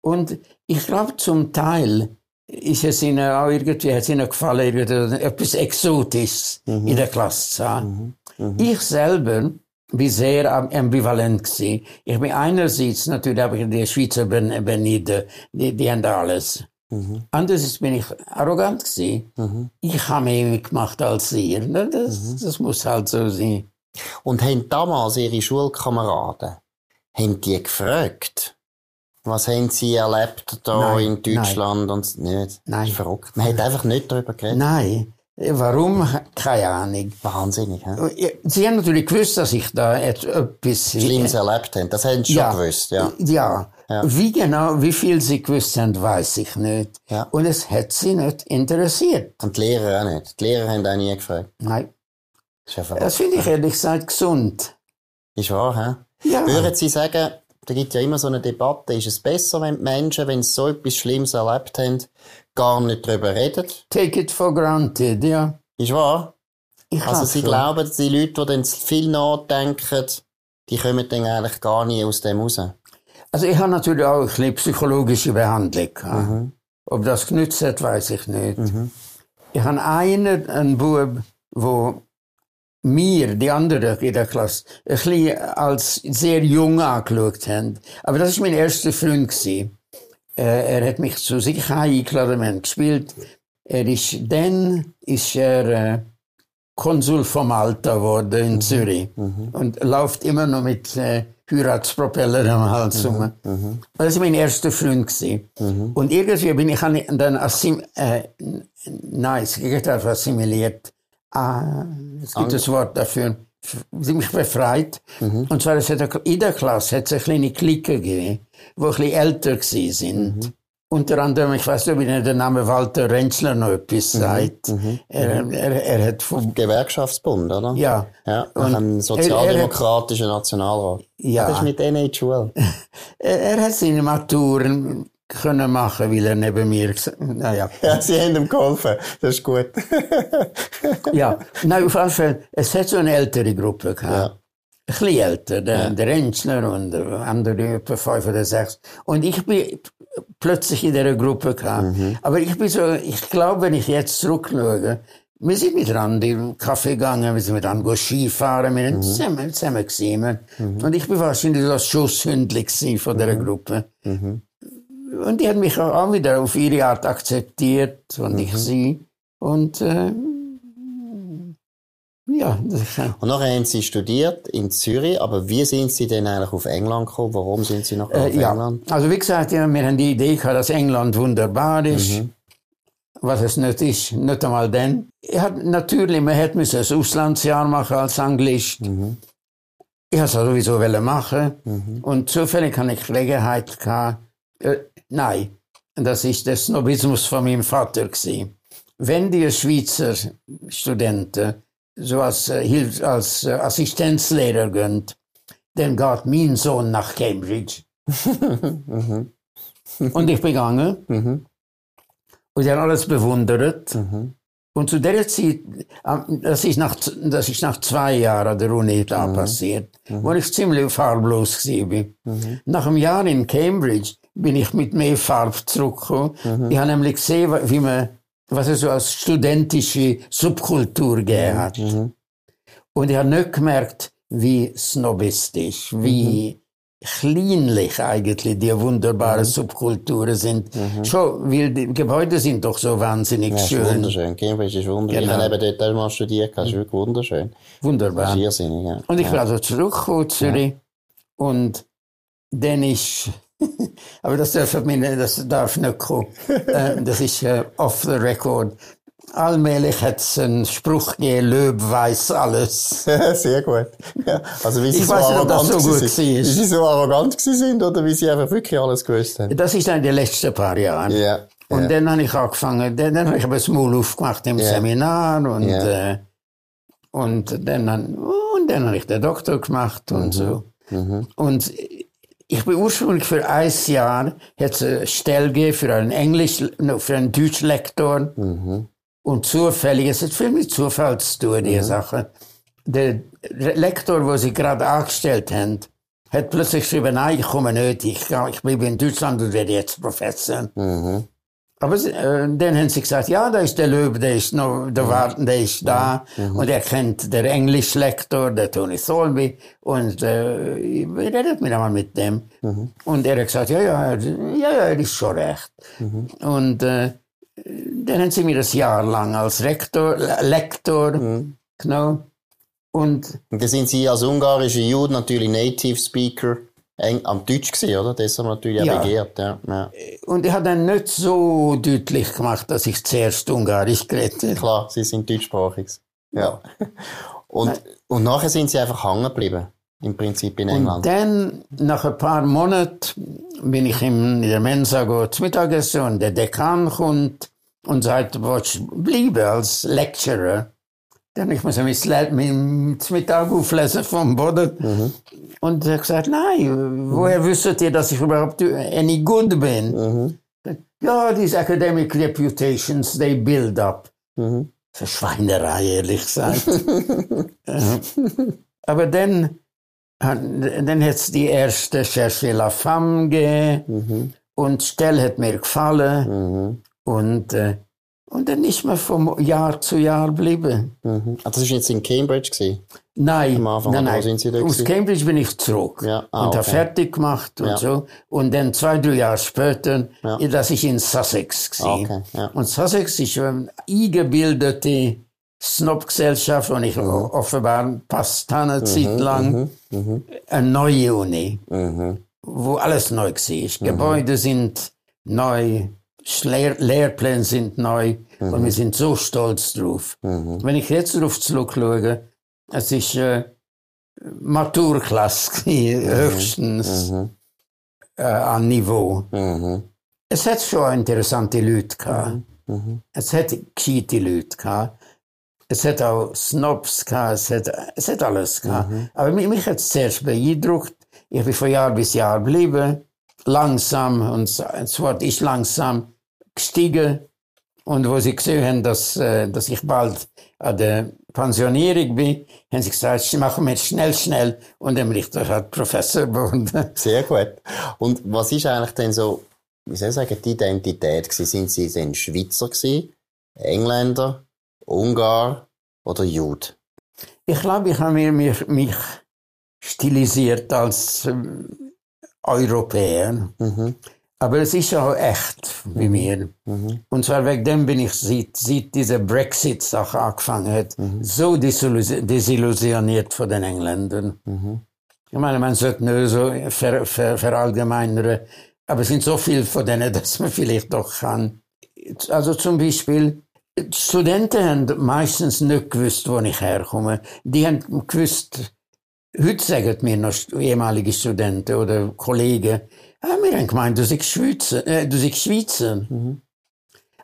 Und ich glaube, zum Teil... ist es ihnen auch irgendwie, hat es ihnen gefallen, etwas Exotisches mhm. in der Klasse zu haben. Mhm. Mhm. Ich selber war sehr ambivalent gewesen. Ich bin einerseits, natürlich habe ich die Schweizer beneidet, die, die haben da alles. Mhm. Andererseits bin ich arrogant gewesen. Mhm. Ich habe mehr gemacht als ihr. Das, mhm. das muss halt so sein. Und haben damals Ihre Schulkameraden, haben die gefragt? Was haben Sie erlebt da nein, in Deutschland? Nein. Und nicht? Nein. Das ist verrückt. Man hat einfach nicht darüber geredet. Nein. Warum? Keine Ahnung. Wahnsinnig. He? Sie haben natürlich gewusst, dass ich da etwas... Schlimmes erlebt habe. Das haben Sie ja. schon gewusst. Ja. ja. Ja. Wie genau, wie viel Sie gewusst haben, weiß ich nicht. Ja. Und es hat Sie nicht interessiert. Und die Lehrer auch nicht. Die Lehrer haben auch nie gefragt. Nein. Das ist ja verrückt. Das finde ich ehrlich gesagt gesund. Ist wahr, he? Ja. Würden Sie sagen... Da gibt ja immer so eine Debatte, ist es besser, wenn die Menschen, wenn sie so etwas Schlimmes erlebt haben, gar nicht darüber reden? Take it for granted, ja. Ist wahr? Ich also sie schon. Glauben, die Leute, die dann viel nachdenken, die kommen dann eigentlich gar nie aus dem raus. Also ich habe natürlich auch ein bisschen psychologische Behandlung. Mhm. Ob das genützt hat, weiss ich nicht. Mhm. Ich habe einen, einen Bub, der... mir, die anderen in der Klasse, ein bisschen als sehr jung angeschaut haben. Aber das war mein erster Freund. Äh, er hat mich zu sich eingeladen, wir haben gespielt. Er ist, dann ist er äh, Konsul von Malta geworden in mhm. Zürich mhm. und läuft immer noch mit äh, Heiratspropeller am Hals rum. Mhm. Das war mein erster Freund. Mhm. Und irgendwie bin ich dann assim- äh, nein, es geht einfach assimiliert. Ah, es gibt das Wort dafür. Sie mich befreit. Mhm. Und zwar es hat in der Klasse hat es eine kleine Clique gegeben, die ein bisschen älter waren. Mhm. Unter anderem, ich weiß nicht, ob Ihnen der Name Walter Rentschler noch etwas sagt. Mhm. Er, er, er hat vom Gewerkschaftsbund, oder? Ja. ja und einem sozialdemokratischen er, er hat, Nationalrat. Ja. Das ist mit denen in die Schule. er, er hat seine Maturen können machen, weil er neben mir... Naja. Ja, Sie haben ihm geholfen. Das ist gut. ja, nein, auf jeden Fall, es hat so eine ältere Gruppe gehabt. Ja. Ein bisschen älter, der, ja. der Rentschler und andere, etwa fünf oder sechs. Und ich bin plötzlich in dieser Gruppe gehabt. Mhm. Aber ich bin so, ich glaube, wenn ich jetzt zurückschaue, Wir sind mit an den Kaffee gegangen, wir sind mit an Ski fahren, wir sind zusammen, zusammen gesehen. Mhm. Und ich bin wahrscheinlich das Schusshündchen von dieser mhm. Gruppe. Mhm. Und die hat mich auch wieder auf ihre Art akzeptiert und mhm. ich sie. Und äh, ja. Und nachher haben Sie studiert in Zürich, aber wie sind Sie denn eigentlich auf England gekommen? Warum sind Sie nachher äh, auf ja. England? Also wie gesagt, ja, wir haben die Idee gehabt, dass England wunderbar ist. Mhm. Was es nicht ist, nicht einmal dann. Ich hab, natürlich, man hätte ein Auslandsjahr machen als Anglist. Mhm. Ich wollte es sowieso machen. Mhm. Und zufällig hatte ich Gelegenheit gehabt. Äh, nein, das war der Snobismus von meinem Vater. Gewesen. Wenn die Schweizer Studenten so als, äh, als äh, Assistenzlehrer gehen, dann geht mein Sohn nach Cambridge. mhm. Und ich bin gegangen. Mhm. Und die haben alles bewundert. Mhm. Und zu der Zeit, das ist nach, das ist nach zwei Jahren an der Uni da mhm. passiert, mhm. wo ich ziemlich farblos war. Mhm. Nach einem Jahr in Cambridge bin ich mit mehr Farbe zurückgekommen. Mhm. Ich habe nämlich gesehen, wie man, was es so als studentische Subkultur gegeben hat. Mhm. Und ich habe nicht gemerkt, wie snobistisch, wie mhm. kleinlich eigentlich die wunderbaren mhm. Subkulturen sind. Mhm. Schon, weil die Gebäude sind doch so wahnsinnig ja, schön. Ja, wunderschön. Cambridge ist wunderschön. Genau. Ich habe eben dort auch mal studiert. Das ist wirklich wunderschön. Wunderbar. Das ist irrsinnig, ja. Und ich ja. bin also zurückgekommen, Zürich. Ja. Und dann ist... Aber das darf, das darf nicht kommen. Das ist off the record. Allmählich hat es einen Spruch gegeben, Löb weiss alles. Sehr gut. Ja. Also wie sie ich so weiß nicht, ob das so gut war. Wie sie so arrogant sind oder wie sie einfach wirklich alles gewusst haben? Das ist dann in den letzten paar Jahren. Yeah. Und yeah. dann habe ich angefangen, dann, dann habe ich das Maul aufgemacht im yeah. Seminar und, yeah. äh, und, dann, und dann habe ich den Doktor gemacht und mhm. so. Mhm. Und ich bin ursprünglich für ein Jahr, hat es eine Stelle gegeben für einen Englisch, für einen Deutschlektor. Mhm. Und zufällig, es hat viel mit Zufall zu tun, diese mhm. Sache. Der Lektor, den sie gerade angestellt haben, hat plötzlich geschrieben, nein, ich komme nicht, ich, ich bleibe in Deutschland und werde jetzt Professor. Mhm. Aber äh, dann haben sie gesagt, ja, da ist der Löb, der ist noch, der mhm. Warten, der ist da. Mhm. Und er kennt den Englischlektor, der Tony Solby. Und äh, ich redet mir einmal mit dem. Mhm. Und er hat gesagt, ja, ja, ja, er ist schon recht. Mhm. Und... Äh, dann haben sie mir ein Jahr lang als Rektor, Lektor mhm. genommen. Und, und da sind Sie als ungarische Jude natürlich Native Speaker eng, am Deutsch gewesen, oder? Das haben wir natürlich ja. auch begehrt. Ja. Ja. Und ich habe dann nicht so deutlich gemacht, dass ich zuerst Ungarisch geredet habe. Klar, Sie sind deutschsprachig. Ja. Und, und nachher sind Sie einfach hängen geblieben, im Prinzip in England. Und dann, nach ein paar Monaten, bin ich in der Mensa gegangen zum Mittagessen und der Dekan kommt und sagt, willst du bleiben als Lecturer? Dann ich muss mein Mittag auflesen vom Boden. Mhm. Und er hat gesagt, nein, woher mhm. wisst ihr, dass ich überhaupt any good bin? Mhm. Ja, these academic reputations, they build up. Mhm. Das ist eine Schweinerei, ehrlich gesagt. Aber dann... Dann hat es die erste Cherchez la Femme gegeben mhm. und die Stelle hat mir gefallen mhm. und, äh, und dann ist man von Jahr zu Jahr geblieben. Mhm. Also das war jetzt in Cambridge? Gewesen? Nein, am Anfang, nein, nein. Sind Sie da aus Cambridge bin ich zurück ja. ah, und okay. habe fertig gemacht und ja. so. Und dann zwei, drei Jahre später, ja. das war in Sussex. Gewesen. Okay. Ja. Und Sussex ist eine eingebildete Snob-Gesellschaft, und ich mhm. offenbar passt eine mhm, Zeit lang, mhm, mhm. eine neue Uni, mhm. wo alles neu war. Mhm. Gebäude sind neu, Lehr- Lehrpläne sind neu, mhm. und wir sind so stolz drauf. Mhm. Wenn ich jetzt darauf zurückschaue, es ist äh, Maturklasse, mhm. höchstens mhm. Äh, an Niveau. Mhm. Es hat schon interessante Leute gehabt. Mhm. Es hat gescheite Leute gehabt. Es hat auch Snobs gehabt, es hat, es hat alles gehabt. Mhm. Aber mich, mich hat es zuerst beeindruckt. Ich bin von Jahr bis Jahr geblieben, langsam, und das Wort ist langsam gestiegen. Und wo sie gesehen haben, dass, dass ich bald an der Pensionierung bin, haben sie gesagt, machen wir schnell, schnell. Und dann bin ich dort Professor geworden. Sehr gut. Und was ist eigentlich denn so, wie soll ich sagen, die Identität gewesen? Sind Sie denn Schweizer gewesen? Engländer? Ungar oder Jude? Ich glaube, ich habe mich, mich stilisiert als ähm, Europäer. Mhm. Aber es ist auch echt bei mir. Mhm. Und zwar wegen dem bin ich, seit, seit diese Brexit-Sache angefangen hat, mhm. so desillusioniert von den Engländern. Mhm. Ich meine, man sollte nur so ver, ver, verallgemeinern, aber es sind so viele von denen, dass man vielleicht doch kann. Also zum Beispiel, die Studenten haben meistens nicht gewusst, wo ich herkomme. Die haben gewusst, heute sagen mir noch ehemalige Studenten oder Kollegen, ah, wir haben gemeint, du bist Schweizer. Äh, du bist Schweizer. Mhm.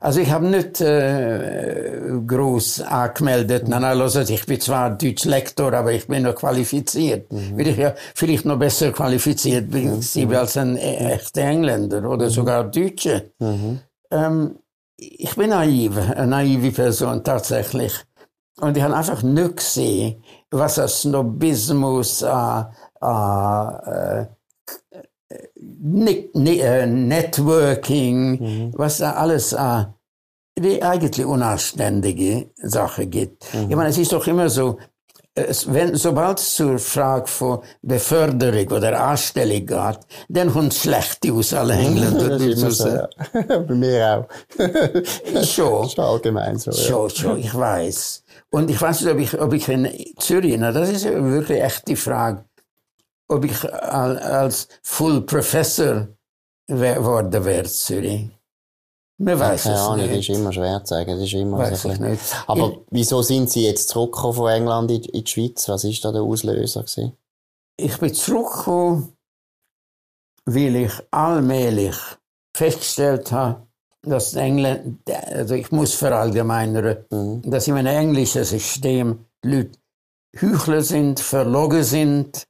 Also ich habe nicht äh, gross angemeldet, mhm. nein, nein, hört, ich bin zwar Deutschlektor, aber ich bin noch qualifiziert. Mhm. Weil ich ja vielleicht noch besser qualifiziert bin mhm. als ein echter Engländer oder mhm. sogar Deutsche. Mhm. Ähm, ich bin naiv, eine naive Person tatsächlich. Und ich habe einfach nicht gesehen, was an Snobismus, an äh, äh, Networking, mhm. was da alles äh, die eigentlich unanständige Sache gibt. Mhm. Ich meine, es ist doch immer so, es, wenn, sobald es zur Frage von Beförderung oder Anstellung geht, dann kommt es schlecht aus, alle Engländer. So, ja. Bei mir auch. Schon. Schon allgemein so. Ja. Schon, schon, ich weiß. Und ich weiß nicht, ob ich, ob ich in Zürich, na, das ist wirklich echt die Frage, ob ich als Full Professor geworden wäre in Zürich. Man weiß ja, es nicht. Das ist immer schwer zu sagen. Das ist immer weiß ich nicht. Aber ich, wieso sind Sie jetzt zurückgekommen von England in die Schweiz? Was war da der Auslöser gewesen? Ich bin zurückgekommen, weil ich allmählich festgestellt habe, dass England, also ich muss verallgemeinern, mhm. dass in einem englischen System die Leute Heuchler sind, Verlogen sind,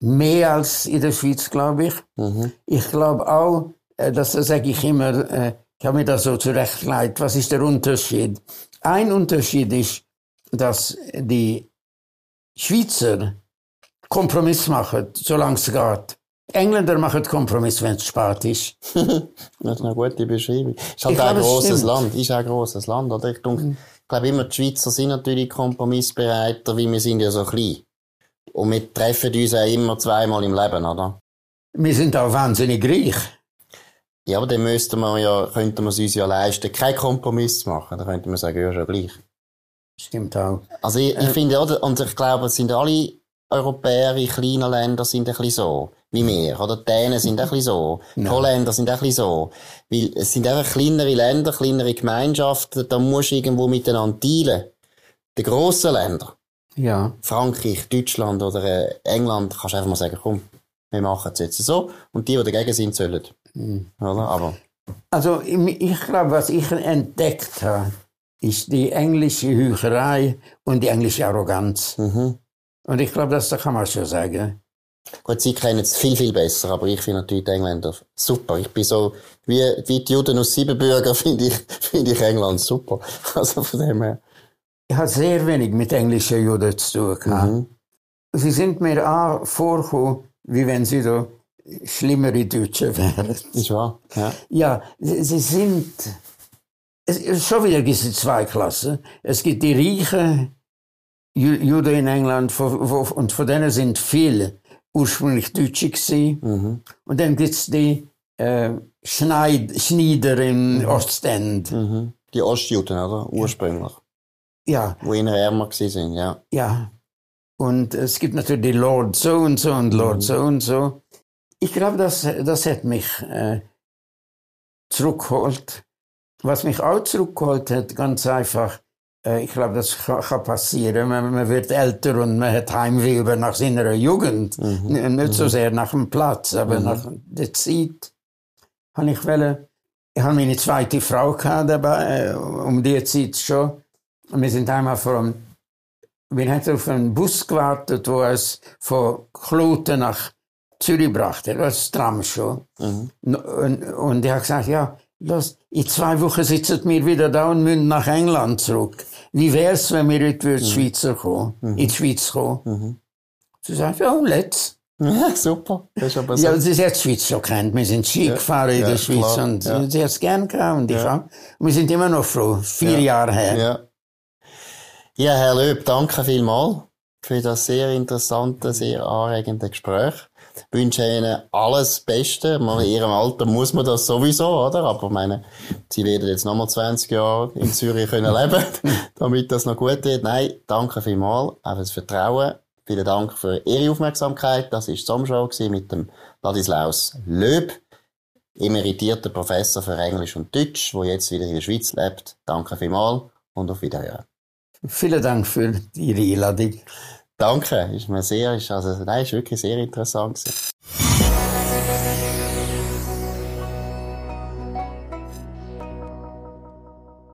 mehr als in der Schweiz, glaube ich. Mhm. Ich glaube auch, das sage ich immer, ich habe mir das so zurechtgelegt, was ist der Unterschied? Ein Unterschied ist, dass die Schweizer Kompromiss machen, solange es geht. Engländer machen Kompromiss, wenn es spät ist. Das ist eine gute Beschreibung. Ist halt auch ein grosses Land. Ist auch ein grosses Land, oder? Ich glaube immer, die Schweizer sind natürlich kompromissbereiter, weil wir sind ja so klein. Und wir treffen uns auch immer zweimal im Leben, oder? Wir sind auch wahnsinnig reich. Ja, aber dann müssten wir ja, könnten wir es uns ja leisten, keinen Kompromiss zu machen. Dann könnten wir sagen, ja, schon gleich. Stimmt auch. Also ich, ich äh, finde, oder? Und ich glaube, es sind alle Europäer in kleinen Ländern sind ein bisschen so, wie wir, oder? Die Dänen sind ein bisschen so, die Holländer sind ein bisschen so. Weil es sind einfach kleinere Länder, kleinere Gemeinschaften, da musst du irgendwo miteinander teilen. Die grossen Länder. Ja. Frankreich, Deutschland oder äh, England, kannst du einfach mal sagen, komm, wir machen es jetzt so. Und die, die dagegen sind, sollen. Mhm. Oder? Aber. Also, ich glaube, was ich entdeckt habe, ist die englische Heuchelei und die englische Arroganz. Mhm. Und ich glaube, das kann man schon sagen. Gut, Sie kennen es viel, viel besser, aber ich finde natürlich die Engländer super. Ich bin so, wie, wie die Juden aus Siebenbürgen, finde ich, find ich England super. Also von dem her. Ich habe sehr wenig mit englischen Juden zu tun. Mhm. Sie sind mir auch vorgekommen, wie wenn sie da schlimmere Deutsche wären. Ist wahr? Ja, ja sie, sie sind. Es, schon wieder gibt es zwei Klassen. Es gibt die reichen Juden in England, wo, wo, und von denen sind viele ursprünglich Deutsche gewesen. Mhm. Und dann gibt es die äh, Schneid, Schneider im mhm. Ostend. Mhm. Die Ostjuden, oder? Ursprünglich. Ja. Ja. Wo in ärmer gsi sind, ja. Ja. Und es gibt natürlich die Lord so und so und Lord mhm. so und so. Ich glaube, das, das hat mich äh, zurückgeholt. Was mich auch zurückgeholt hat, ganz einfach, äh, ich glaube, das kann, kann passieren. Man, man wird älter und man hat Heimweh über nach seiner Jugend. Mhm. N- nicht mhm. so sehr nach dem Platz, aber mhm. nach der Zeit. Habe ich wollte, ich habe meine zweite Frau gehabt dabei, äh, um die Zeit schon. Und wir sind einmal vom, wir haben auf einen Bus gewartet, der uns von Kloten nach Zürich brachte, das Tram schon. Mhm. Und, und ich habe gesagt, ja, los, in zwei Wochen sitzen wir wieder da und müssen nach England zurück. Wie wär's, wenn wir heute mhm. in die Schweiz kommen? Mhm. In die Schweiz kommen? Mhm. Sie sagt, ja, let's. Ja, super. Das ist aber so. Ja, sie hat die Schweiz schon kennt. Wir sind Ski ja. gefahren in ja, der Schweiz klar. und ja. sie hat es gern gehabt und ich ja. auch. Und wir sind immer noch froh, vier ja. Jahre her. Ja. Ja, Herr Löb, danke vielmals für das sehr interessante, sehr anregende Gespräch. Ich wünsche Ihnen alles Beste. Man, in Ihrem Alter muss man das sowieso, oder? Aber ich meine, Sie werden jetzt nochmal zwanzig Jahre in Zürich können leben, damit das noch gut wird. Nein, danke vielmals auch fürs Vertrauen. Vielen Dank für Ihre Aufmerksamkeit. Das war die Sommershow mit dem Ladislaus Löb, emeritierter Professor für Englisch und Deutsch, der jetzt wieder in der Schweiz lebt. Danke vielmals und auf Wiederhören. Vielen Dank für Ihre Einladung. Danke, ist mir sehr, ist also, nein, ist wirklich sehr interessant gewesen.